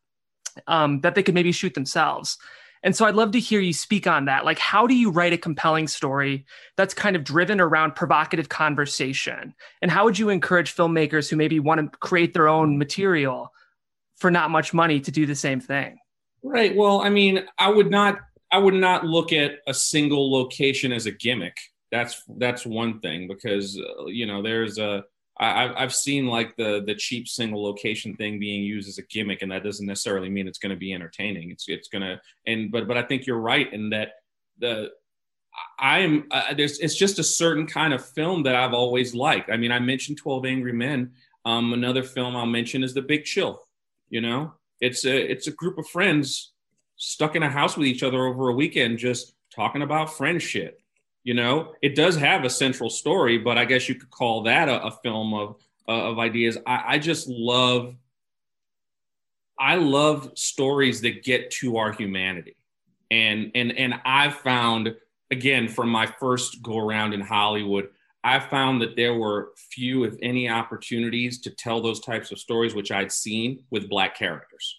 um, that they could maybe shoot themselves. And so I'd love to hear you speak on that. Like, how do you write a compelling story that's kind of driven around provocative conversation? And how would you encourage filmmakers who maybe want to create their own material for not much money to do the same thing? Right. Well, I mean, I would not, I would not look at a single location as a gimmick. That's, that's one thing, because, uh, you know, there's a, I, I've seen like the the cheap single location thing being used as a gimmick, and that doesn't necessarily mean it's going to be entertaining. It's it's going to and but but I think you're right in that the I'm uh, there's it's just a certain kind of film that I've always liked. I mean, I mentioned twelve Angry Men. Um, another film I'll mention is The Big Chill. You know, it's a it's a group of friends stuck in a house with each other over a weekend, just talking about friend shit. You know, it does have a central story, but I guess you could call that a, a film of uh, of ideas. I, I just love, I love stories that get to our humanity, and and and I've found, again, from my first go around in Hollywood, I found that there were few, if any, opportunities to tell those types of stories, which I'd seen with Black characters.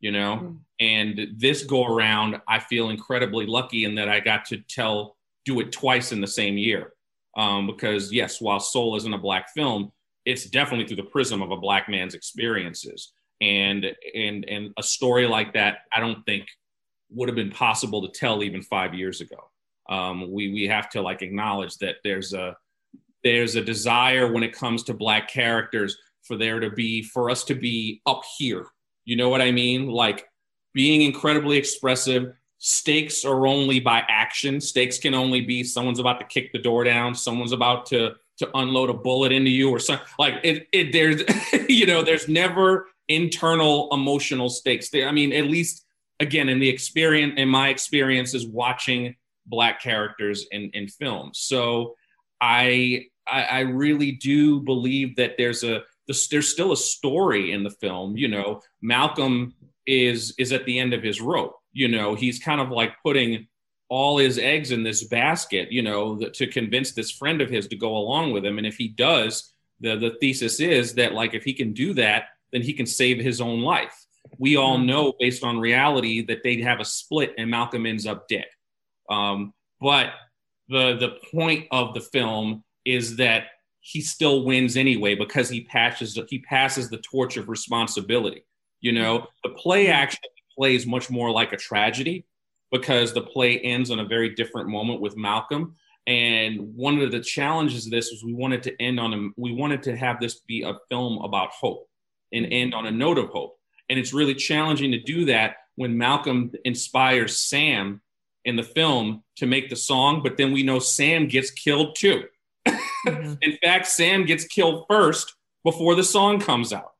You know, mm-hmm. And this go around, I feel incredibly lucky in that I got to tell. do it twice in the same year. Um, because yes, while Soul isn't a Black film, it's definitely through the prism of a Black man's experiences. And, and, and a story like that, I don't think would have been possible to tell even five years ago. Um, we, we have to like acknowledge that there's a, there's a desire when it comes to Black characters for there to be, for us to be up here. You know what I mean? Like being incredibly expressive. Stakes are only by action. Stakes can only be someone's about to kick the door down, someone's about to to unload a bullet into you, or something. Like it, it there's, you know, there's never internal emotional stakes. I mean, at least again in the experience, in my experiences watching Black characters in in films. So I I, I really do believe that there's a there's still a story in the film. You know, Malcolm is is at the end of his rope. You know, he's kind of like putting all his eggs in this basket, you know, th- to convince this friend of his to go along with him. And if he does, the, the thesis is that, like, if he can do that, then he can save his own life. We all know based on reality that they'd have a split and Malcolm ends up dead. Um, but the the point of the film is that he still wins anyway because he passes, he passes the torch of responsibility. You know, the play action plays much more like a tragedy because the play ends on a very different moment with Malcolm. And one of the challenges of this was we wanted to end on a, we wanted to have this be a film about hope and end on a note of hope. And it's really challenging to do that when Malcolm inspires Sam in the film to make the song, but then we know Sam gets killed too. Mm-hmm. In fact, Sam gets killed first before the song comes out.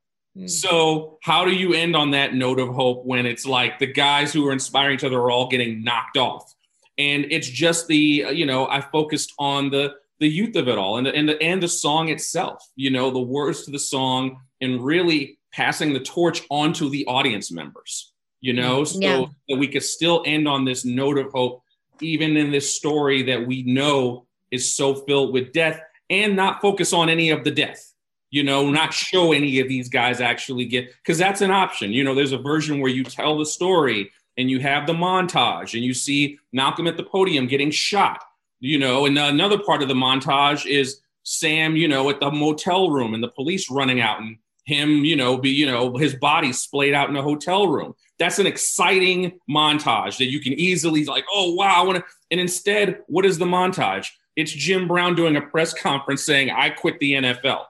So how do you end on that note of hope when it's like the guys who are inspiring each other are all getting knocked off? And it's just the, you know, I focused on the the youth of it all and the, and the, and the song itself, you know, the words to the song and really passing the torch on to the audience members, you know, so yeah. that we could still end on this note of hope, even in this story that we know is so filled with death and not focus on any of the death. You know, not show any of these guys actually get, because that's an option. You know, there's a version where you tell the story and you have the montage and you see Malcolm at the podium getting shot, you know, and another part of the montage is Sam, you know, at the motel room and the police running out and him, you know, be, you know, his body splayed out in a hotel room. That's an exciting montage that you can easily like, oh, wow, I want to. And instead, what is the montage? It's Jim Brown doing a press conference saying, I quit the N F L.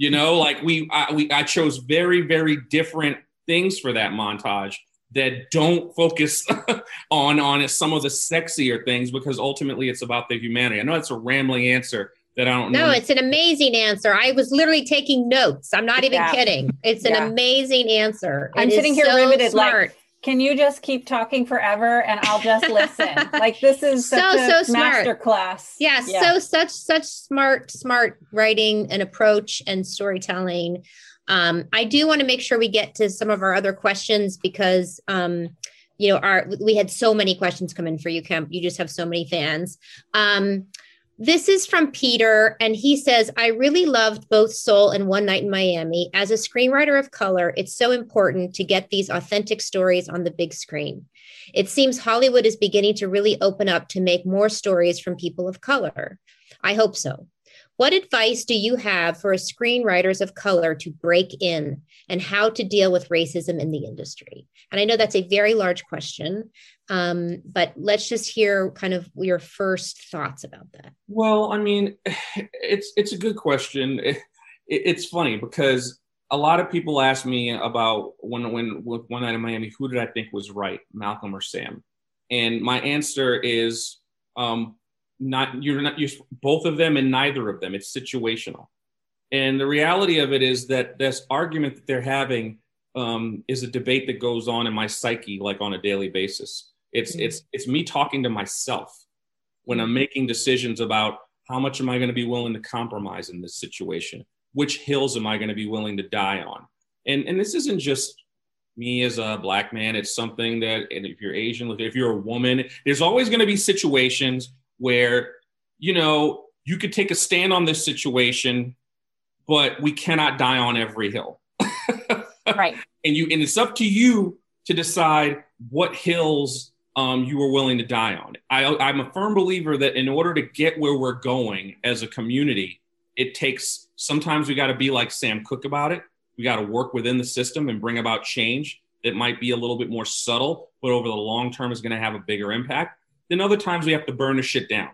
You know, like we, I, we, I chose very, very different things for that montage that don't focus on on some of the sexier things because ultimately it's about the humanity. I know that's a rambling answer that I don't know. No, it's an amazing answer. I was literally taking notes. I'm not even yeah. kidding. It's yeah. an amazing answer. I'm it sitting here so riveted. Smart. Like, can you just keep talking forever and I'll just listen? Like this is such so, a so smart. Masterclass. Yeah, yeah. So such, such smart, smart writing and approach and storytelling. Um, I do want to make sure we get to some of our other questions because um, you know, our, we had so many questions come in for you, Kemp. You just have so many fans. Um, this is from Peter, and he says, I really loved both Soul and One Night in Miami. As a screenwriter of color, it's so important to get these authentic stories on the big screen. It seems Hollywood is beginning to really open up to make more stories from people of color. I hope so. What advice do you have for screenwriters of color to break in and how to deal with racism in the industry? And I know that's a very large question, um, but let's just hear kind of your first thoughts about that. Well, I mean, it's it's a good question. It, it, it's funny because a lot of people ask me about when, when with One Night in Miami, who did I think was right, Malcolm or Sam? And my answer is, um, Not you're not you're both of them and neither of them. It's situational, and the reality of it is that this argument that they're having um, is a debate that goes on in my psyche, like on a daily basis. It's mm-hmm. it's it's me talking to myself when I'm making decisions about how much am I going to be willing to compromise in this situation, which hills am I going to be willing to die on, and and this isn't just me as a black man. It's something that, and if you're Asian, if you're a woman, there's always going to be situations where, you know, you could take a stand on this situation, but we cannot die on every hill. Right. And you, and it's up to you to decide what hills um, you are willing to die on. I, I'm a firm believer that in order to get where we're going as a community, it takes, sometimes we got to be like Sam Cooke about it. We got to work within the system and bring about change that might be a little bit more subtle, but over the long term is going to have a bigger impact. Then other times we have to burn the shit down.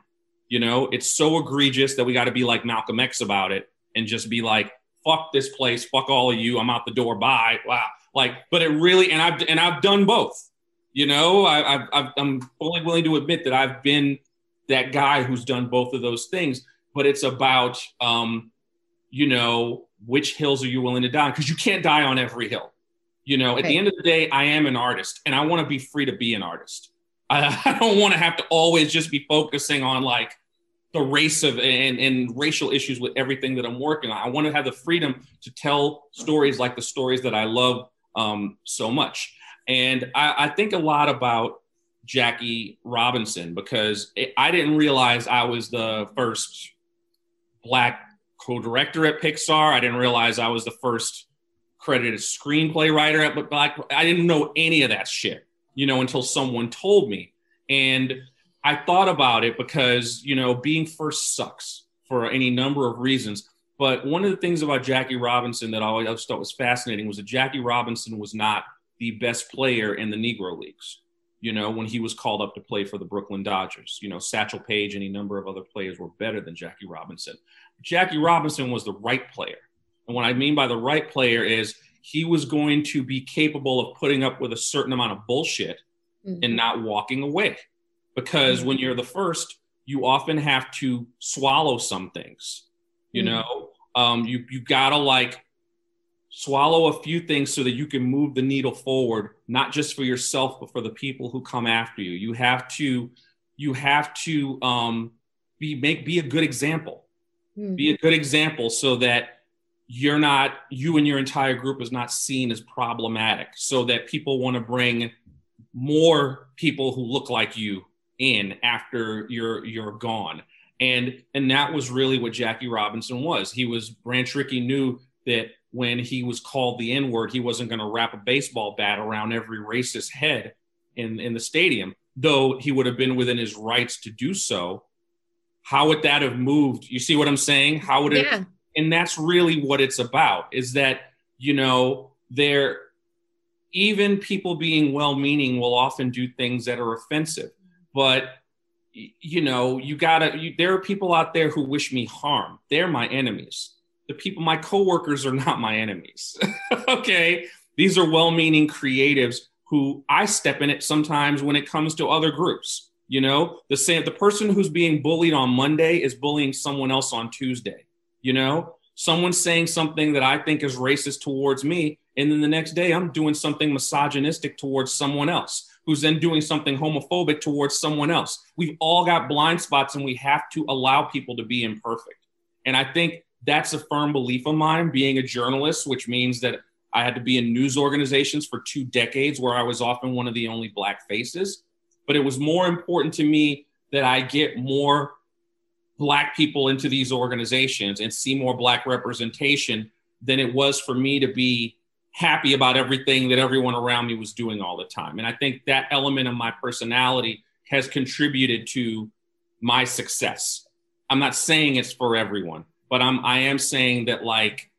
You know, it's so egregious that we got to be like Malcolm X about it and just be like, fuck this place, fuck all of you, I'm out the door, bye. Wow. Like, but it really, and I've and I've done both. You know, I, I've, I've, I'm fully willing to admit that I've been that guy who's done both of those things. But it's about, um, you know, which hills are you willing to die on? Because you can't die on every hill. You know, at the end of the day, I am an artist, and I want to be free to be an artist. I don't want to have to always just be focusing on like the race of and, and racial issues with everything that I'm working on. I want to have the freedom to tell stories like the stories that I love um, so much. And I, I think a lot about Jackie Robinson because it, I didn't realize I was the first Black co-director at Pixar. I didn't realize I was the first credited screenplay writer at Black. I didn't know any of that shit, you know, until someone told me. And I thought about it because, you know, being first sucks for any number of reasons. But one of the things about Jackie Robinson that I always thought was fascinating was that Jackie Robinson was not the best player in the Negro Leagues, you know, when he was called up to play for the Brooklyn Dodgers. You know, Satchel Paige, any number of other players were better than Jackie Robinson. Jackie Robinson was the right player. And what I mean by the right player is he was going to be capable of putting up with a certain amount of bullshit mm-hmm. and not walking away. Because mm-hmm. when you're the first, you often have to swallow some things, you mm-hmm. know, um, you, you gotta like swallow a few things so that you can move the needle forward, not just for yourself, but for the people who come after you. You have to, you have to um, be, make, be a good example, mm-hmm. be a good example so that you're not, you and your entire group is not seen as problematic, so that people want to bring more people who look like you in after you're you're gone. And and that was really what Jackie Robinson was. He was, Branch Rickey knew that when he was called the N-word, he wasn't going to wrap a baseball bat around every racist head in, in the stadium, though he would have been within his rights to do so. How would that have moved? You see what I'm saying? How would it... Yeah. And that's really what it's about, is that, you know, there, even people being well-meaning will often do things that are offensive. But, you know, you gotta, you, there are people out there who wish me harm. They're my enemies. The people, my coworkers are not my enemies. Okay. These are well-meaning creatives who I step in it sometimes when it comes to other groups. You know, the same, the person who's being bullied on Monday is bullying someone else on Tuesday. You know, someone's saying something that I think is racist towards me, and then the next day I'm doing something misogynistic towards someone else, who's then doing something homophobic towards someone else. We've all got blind spots, and we have to allow people to be imperfect. And I think that's a firm belief of mine, being a journalist, which means that I had to be in news organizations for two decades where I was often one of the only black faces. But it was more important to me that I get more black people into these organizations and see more black representation than it was for me to be happy about everything that everyone around me was doing all the time. And I think that element of my personality has contributed to my success. I'm not saying it's for everyone, but I'm, I am saying that, like,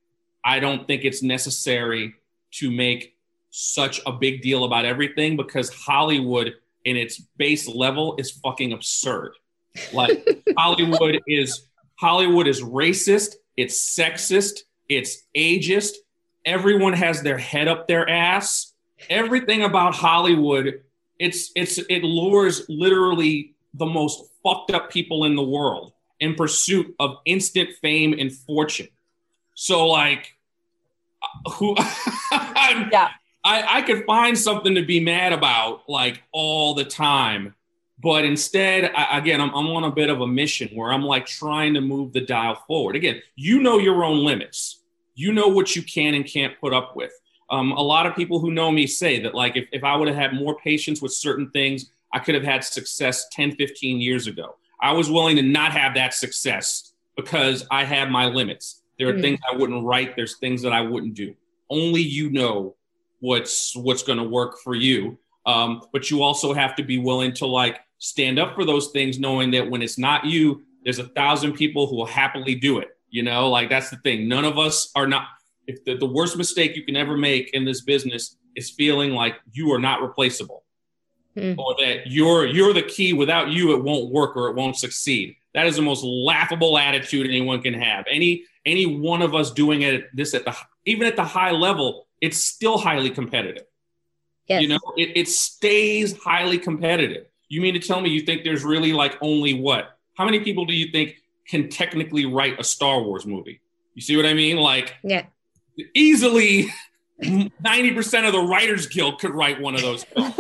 I don't think it's necessary to make such a big deal about everything, because Hollywood in its base level is fucking absurd. Like, Hollywood is Hollywood is racist, it's sexist, it's ageist. Everyone has their head up their ass. Everything about Hollywood, it's it's it lures literally the most fucked up people in the world in pursuit of instant fame and fortune. So, like, who? Yeah. I, I could find something to be mad about, like, all the time. But instead, I, again, I'm, I'm on a bit of a mission where I'm, like, trying to move the dial forward. Again, you know your own limits. You know what you can and can't put up with. Um, a lot of people who know me say that, like, if, if I would have had more patience with certain things, I could have had success ten, fifteen years ago. I was willing to not have that success because I had my limits. There are mm-hmm. things I wouldn't write. There's things that I wouldn't do. Only you know what's what's going to work for you. Um, but you also have to be willing to, like, stand up for those things, knowing that when it's not you, there's a thousand people who will happily do it. You know, like, that's the thing. None of us are not, if the, the worst mistake you can ever make in this business is feeling like you are not replaceable mm. or that you're you're the key. Without you, it won't work or it won't succeed. That is the most laughable attitude anyone can have. Any any one of us doing it, this at the even at the high level, it's still highly competitive. Yes. You know, it, it stays highly competitive. You mean to tell me you think there's really, like, only what? How many people do you think can technically write a Star Wars movie? You see what I mean? Like, yeah. Easily ninety percent of the Writers Guild could write one of those films.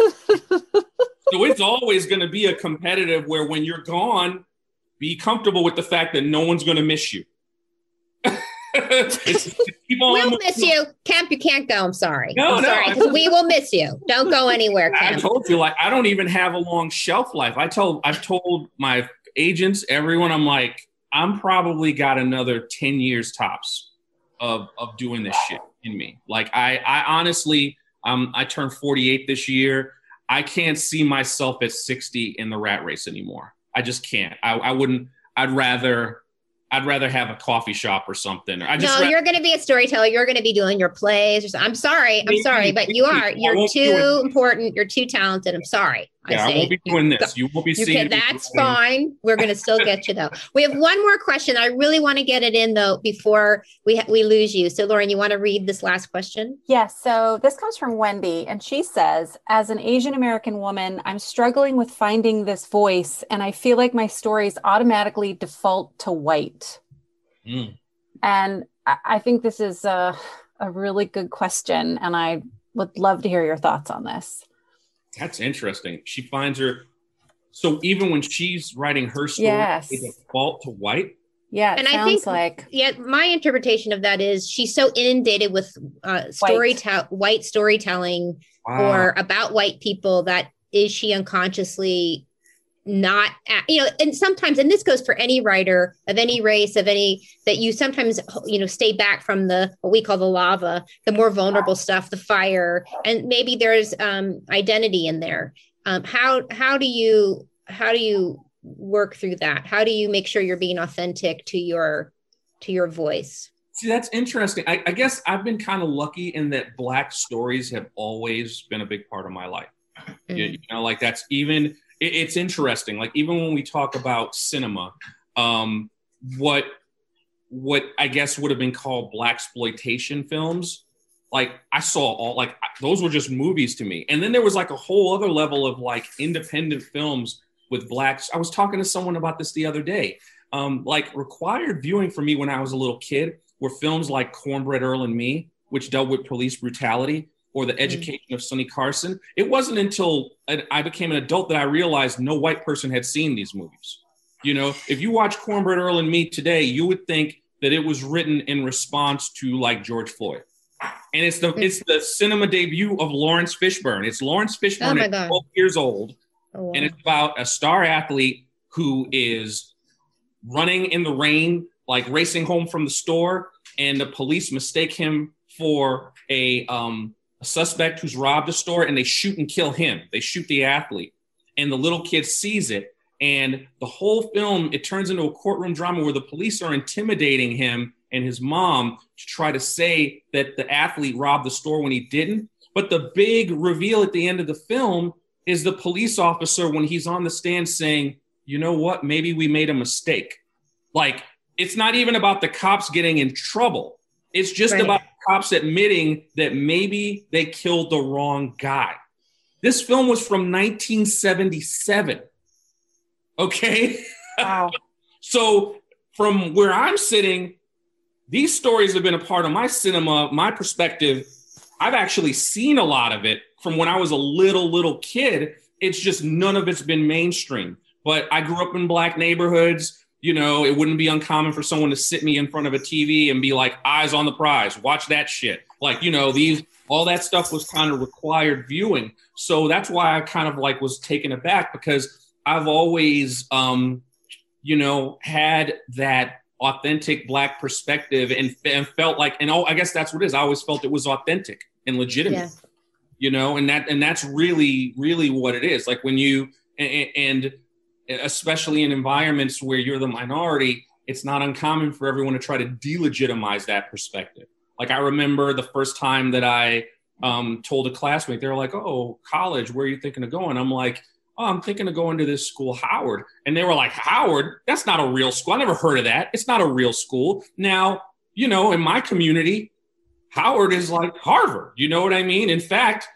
So it's always going to be a competitive where when you're gone, be comfortable with the fact that no one's going to miss you. We'll miss you. Kemp, you can't go. I'm sorry. No, I'm no, sorry, because we will miss you. Don't go anywhere, Kemp. I told you, like, I don't even have a long shelf life. I told, I've told my agents, everyone, I'm like, I'm probably got another ten years tops of, of doing this shit in me. Like, I, I honestly, um, I turned forty-eight this year. I can't see myself at sixty in the rat race anymore. I just can't. I, I wouldn't, I'd rather... I'd rather have a coffee shop or something. I just no, ra- you're going to be a storyteller. You're going to be doing your plays. Or something. I'm sorry. I'm maybe, sorry, but you are. You're too important. You're too talented. I'm sorry. Yeah, I, I won't be doing this. You won't be you seeing can, That's anything. Fine. We're going to still get you, though. We have one more question. I really want to get it in, though, before we ha- we lose you. So, Lorien, you want to read this last question? Yes. Yeah, so this comes from Wendy, and she says, as an Asian-American woman, I'm struggling with finding this voice, and I feel like my stories automatically default to white. Mm. And I-, I think this is a, a really good question, and I would love to hear your thoughts on this. That's interesting. She finds her. So even when she's writing her story, yes. They default to white. Yeah, it and sounds I think, like. Yeah, my interpretation of that is she's so inundated with uh, story white. Ta- white storytelling wow. or about white people that is she unconsciously not, at, you know, and sometimes, and this goes for any writer of any race of any, that you sometimes, you know, stay back from the, what we call the lava, the more vulnerable stuff, the fire, and maybe there's um, identity in there. Um, how, how do you, how do you work through that? How do you make sure you're being authentic to your, to your voice? See, that's interesting. I, I guess I've been kind of lucky in that Black stories have always been a big part of my life. Mm. You, you know, like that's even, it's interesting. Like even when we talk about cinema, um, what what I guess would have been called blaxploitation films, like I saw all like those were just movies to me. And then there was like a whole other level of like independent films with blacks. I was talking to someone about this the other day. Um, like required viewing for me when I was a little kid were films like Cornbread Earl and Me, which dealt with police brutality, or The Education mm. of Sonny Carson. It wasn't until I became an adult that I realized no white person had seen these movies. You know, if you watch Cornbread Earl and Me today, you would think that it was written in response to like George Floyd And it's the it's the cinema debut of Lawrence Fishburne. It's Lawrence Fishburne oh at God. twelve years old. Oh, wow. And it's about a star athlete who is running in the rain, like racing home from the store, and the police mistake him for a, um, a suspect who's robbed a store, and they shoot and kill him. They shoot the athlete. And the little kid sees it. And the whole film, it turns into a courtroom drama where the police are intimidating him and his mom to try to say that the athlete robbed the store when he didn't. But the big reveal at the end of the film is the police officer, when he's on the stand, saying, you know what, maybe we made a mistake. Like, it's not even about the cops getting in trouble. It's just right. about the cops admitting that maybe they killed the wrong guy. This film was from nineteen seventy-seven. Okay. Wow. So from where I'm sitting, these stories have been a part of my cinema, my perspective. I've actually seen a lot of it from when I was a little, little kid. It's just none of it's been mainstream. But I grew up in Black neighborhoods. You know, it wouldn't be uncommon for someone to sit me in front of a T V and be like, eyes on the prize, watch that shit. Like, you know, these, all that stuff was kind of required viewing. So that's why I kind of like was taken aback, because I've always, um, you know, had that authentic Black perspective and, and felt like, and oh, I guess that's what it is. I always felt it was authentic and legitimate, yeah. you know, and that, and that's really, really what it is. Like when you, and, and especially in environments where you're the minority, it's not uncommon for everyone to try to delegitimize that perspective. Like I remember the first time that I um, told a classmate, they were like, oh, college, where are you thinking of going? I'm like, oh, I'm thinking of going to this school, Howard. And they were like, Howard? That's not a real school. I never heard of that. It's not a real school. Now, you know, in my community, Howard is like Harvard. You know what I mean? In fact,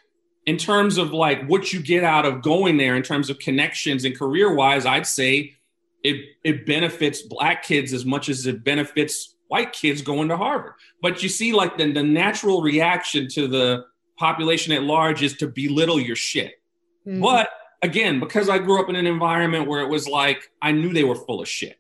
in terms of like what you get out of going there, in terms of connections and career-wise, I'd say it it benefits Black kids as much as it benefits white kids going to Harvard. But you see, like the, the natural reaction to the population at large is to belittle your shit. Mm-hmm. But again, because I grew up in an environment where it was like, I knew they were full of shit,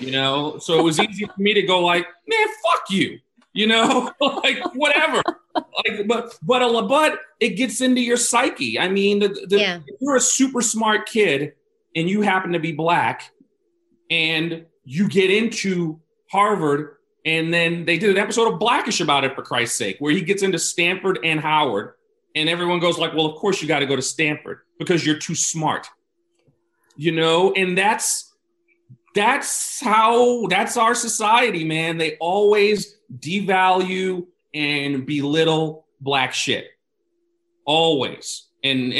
you know? So it was easy for me to go like, man, fuck you, you know, like whatever. Like, but, but, but it gets into your psyche. I mean, the, the, yeah. if you're a super smart kid and you happen to be Black and you get into Harvard, and then they did an episode of Blackish about it, for Christ's sake, where he gets into Stanford and Howard. And everyone goes like, well, of course you got to go to Stanford because you're too smart, you know? And that's, that's how, that's our society, man. They always devalue and belittle Black shit, always. And,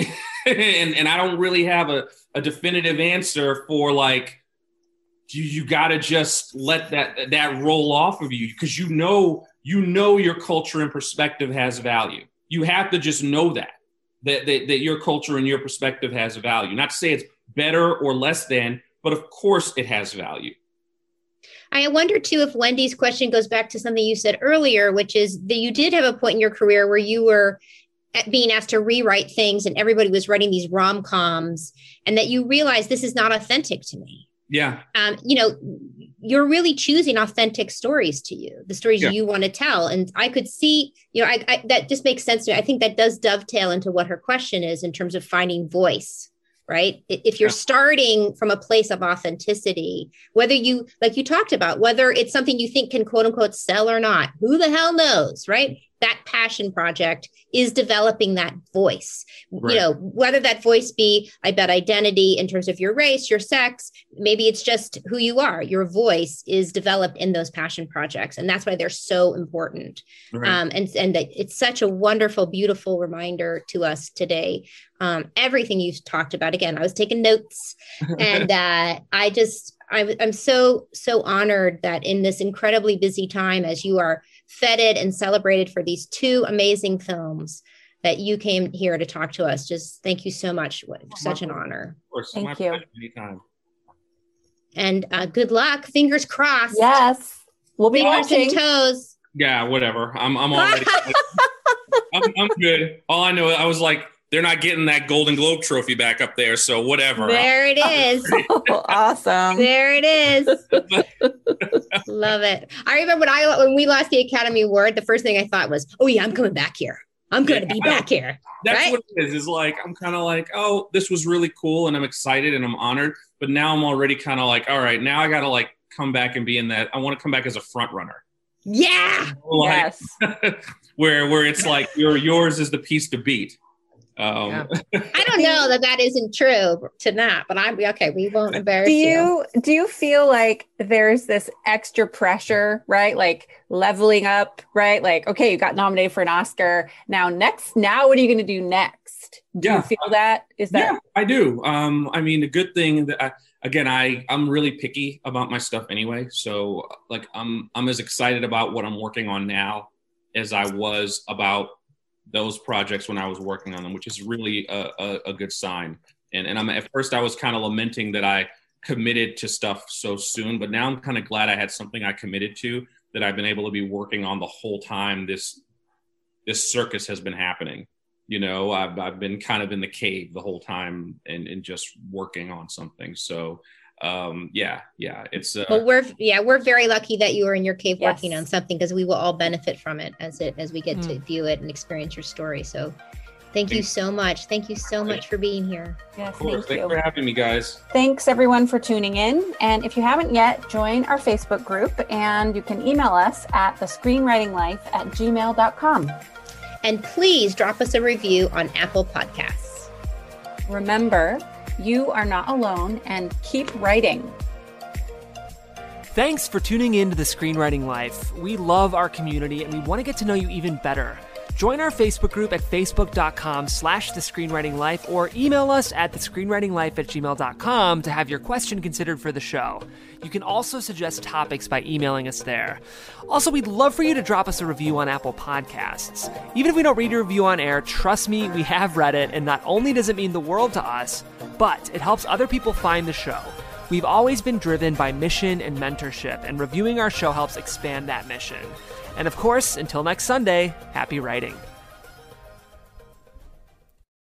and, and I don't really have a, a definitive answer for like, you, you got to just let that, that roll off of you. Cause you know, you know, your culture and perspective has value. You have to just know that, that, that, that your culture and your perspective has value. Not to say it's better or less than, but of course it has value. I wonder too, if Wendy's question goes back to something you said earlier, which is that you did have a point in your career where you were being asked to rewrite things and everybody was writing these rom-coms, and that you realized this is not authentic to me. Yeah. Um, you know, you're really choosing authentic stories to you, the stories yeah. you want to tell. And I could see, you know, I, I, that just makes sense to me. I think that does dovetail into what her question is in terms of finding voice, right? If you're yeah. starting from a place of authenticity, whether you, like you talked about, whether it's something you think can quote unquote sell or not, who the hell knows, right? That passion project is developing that voice, right. You know, whether that voice be, I bet, identity in terms of your race, your sex, maybe it's just who you are. Your voice is developed in those passion projects. And that's why they're so important. Right. Um, and, and that it's such a wonderful, beautiful reminder to us today. Um, everything you've talked about, again, I was taking notes and uh, I just, I, I'm so, so honored that in this incredibly busy time, as you are feted and celebrated for these two amazing films, that you came here to talk to us. Just thank you so much. Such an honor. Of course. Thank you. Anytime. And uh, good luck. Fingers crossed. Yes. We'll be Fingers watching. And toes. Yeah, whatever. I'm I'm already I'm, I'm good. All I know, I was like, they're not getting that Golden Globe trophy back up there. So whatever. There it is. Oh, awesome. There it is. Love it. I remember when I, when we lost the Academy Award, the first thing I thought was, oh yeah, I'm coming back here. I'm going to yeah, be back here. That's right? What it is. Is like, I'm kind of like, oh, this was really cool and I'm excited and I'm honored. But now I'm already kind of like, all right, now I got to like come back and be in that. I want to come back as a front runner. Yeah. Like, yes. where where it's like your yours is the piece to beat. Um. Yeah. I don't know that that isn't true to not, but I'm okay. We won't embarrass do you, you. Do you feel like there's this extra pressure, right? Like leveling up, right? Like, okay, you got nominated for an Oscar. Now next, now what are you going to do next? Do yeah. you feel that? Is that? Yeah, I do. Um, I mean, a good thing that I, again, I, I'm really picky about my stuff anyway. So like, I'm, I'm as excited about what I'm working on now as I was about those projects when I was working on them, which is really a, a, a good sign. And and I'm at first I was kind of lamenting that I committed to stuff so soon, but now I'm kind of glad I had something I committed to that I've been able to be working on the whole time this this circus has been happening. You know, I've I've been kind of in the cave the whole time and, and just working on something. So um yeah, yeah, it's uh, well, we're yeah, we're very lucky that you are in your cave yes. working on something, because we will all benefit from it as it as we get mm. to view it and experience your story. So thank you so much. Thank you so much for being here. Yes, of course. Thank you. Thanks for having me, guys. Thanks everyone for tuning in. And if you haven't yet, join our Facebook group, and you can email us at the screenwriting life at gmail dot com. And please drop us a review on Apple Podcasts. Remember, you are not alone, and keep writing. Thanks for tuning in to The Screenwriting Life. We love our community, and we want to get to know you even better. Join our Facebook group at facebook.com slash The Screenwriting Life, or email us at the screenwriting life at gmail dot com to have your question considered for the show. You can also suggest topics by emailing us there. Also, we'd love for you to drop us a review on Apple Podcasts. Even if we don't read your review on air, trust me, we have read it, and not only does it mean the world to us, but it helps other people find the show. We've always been driven by mission and mentorship, and reviewing our show helps expand that mission. And of course, until next Sunday, happy writing.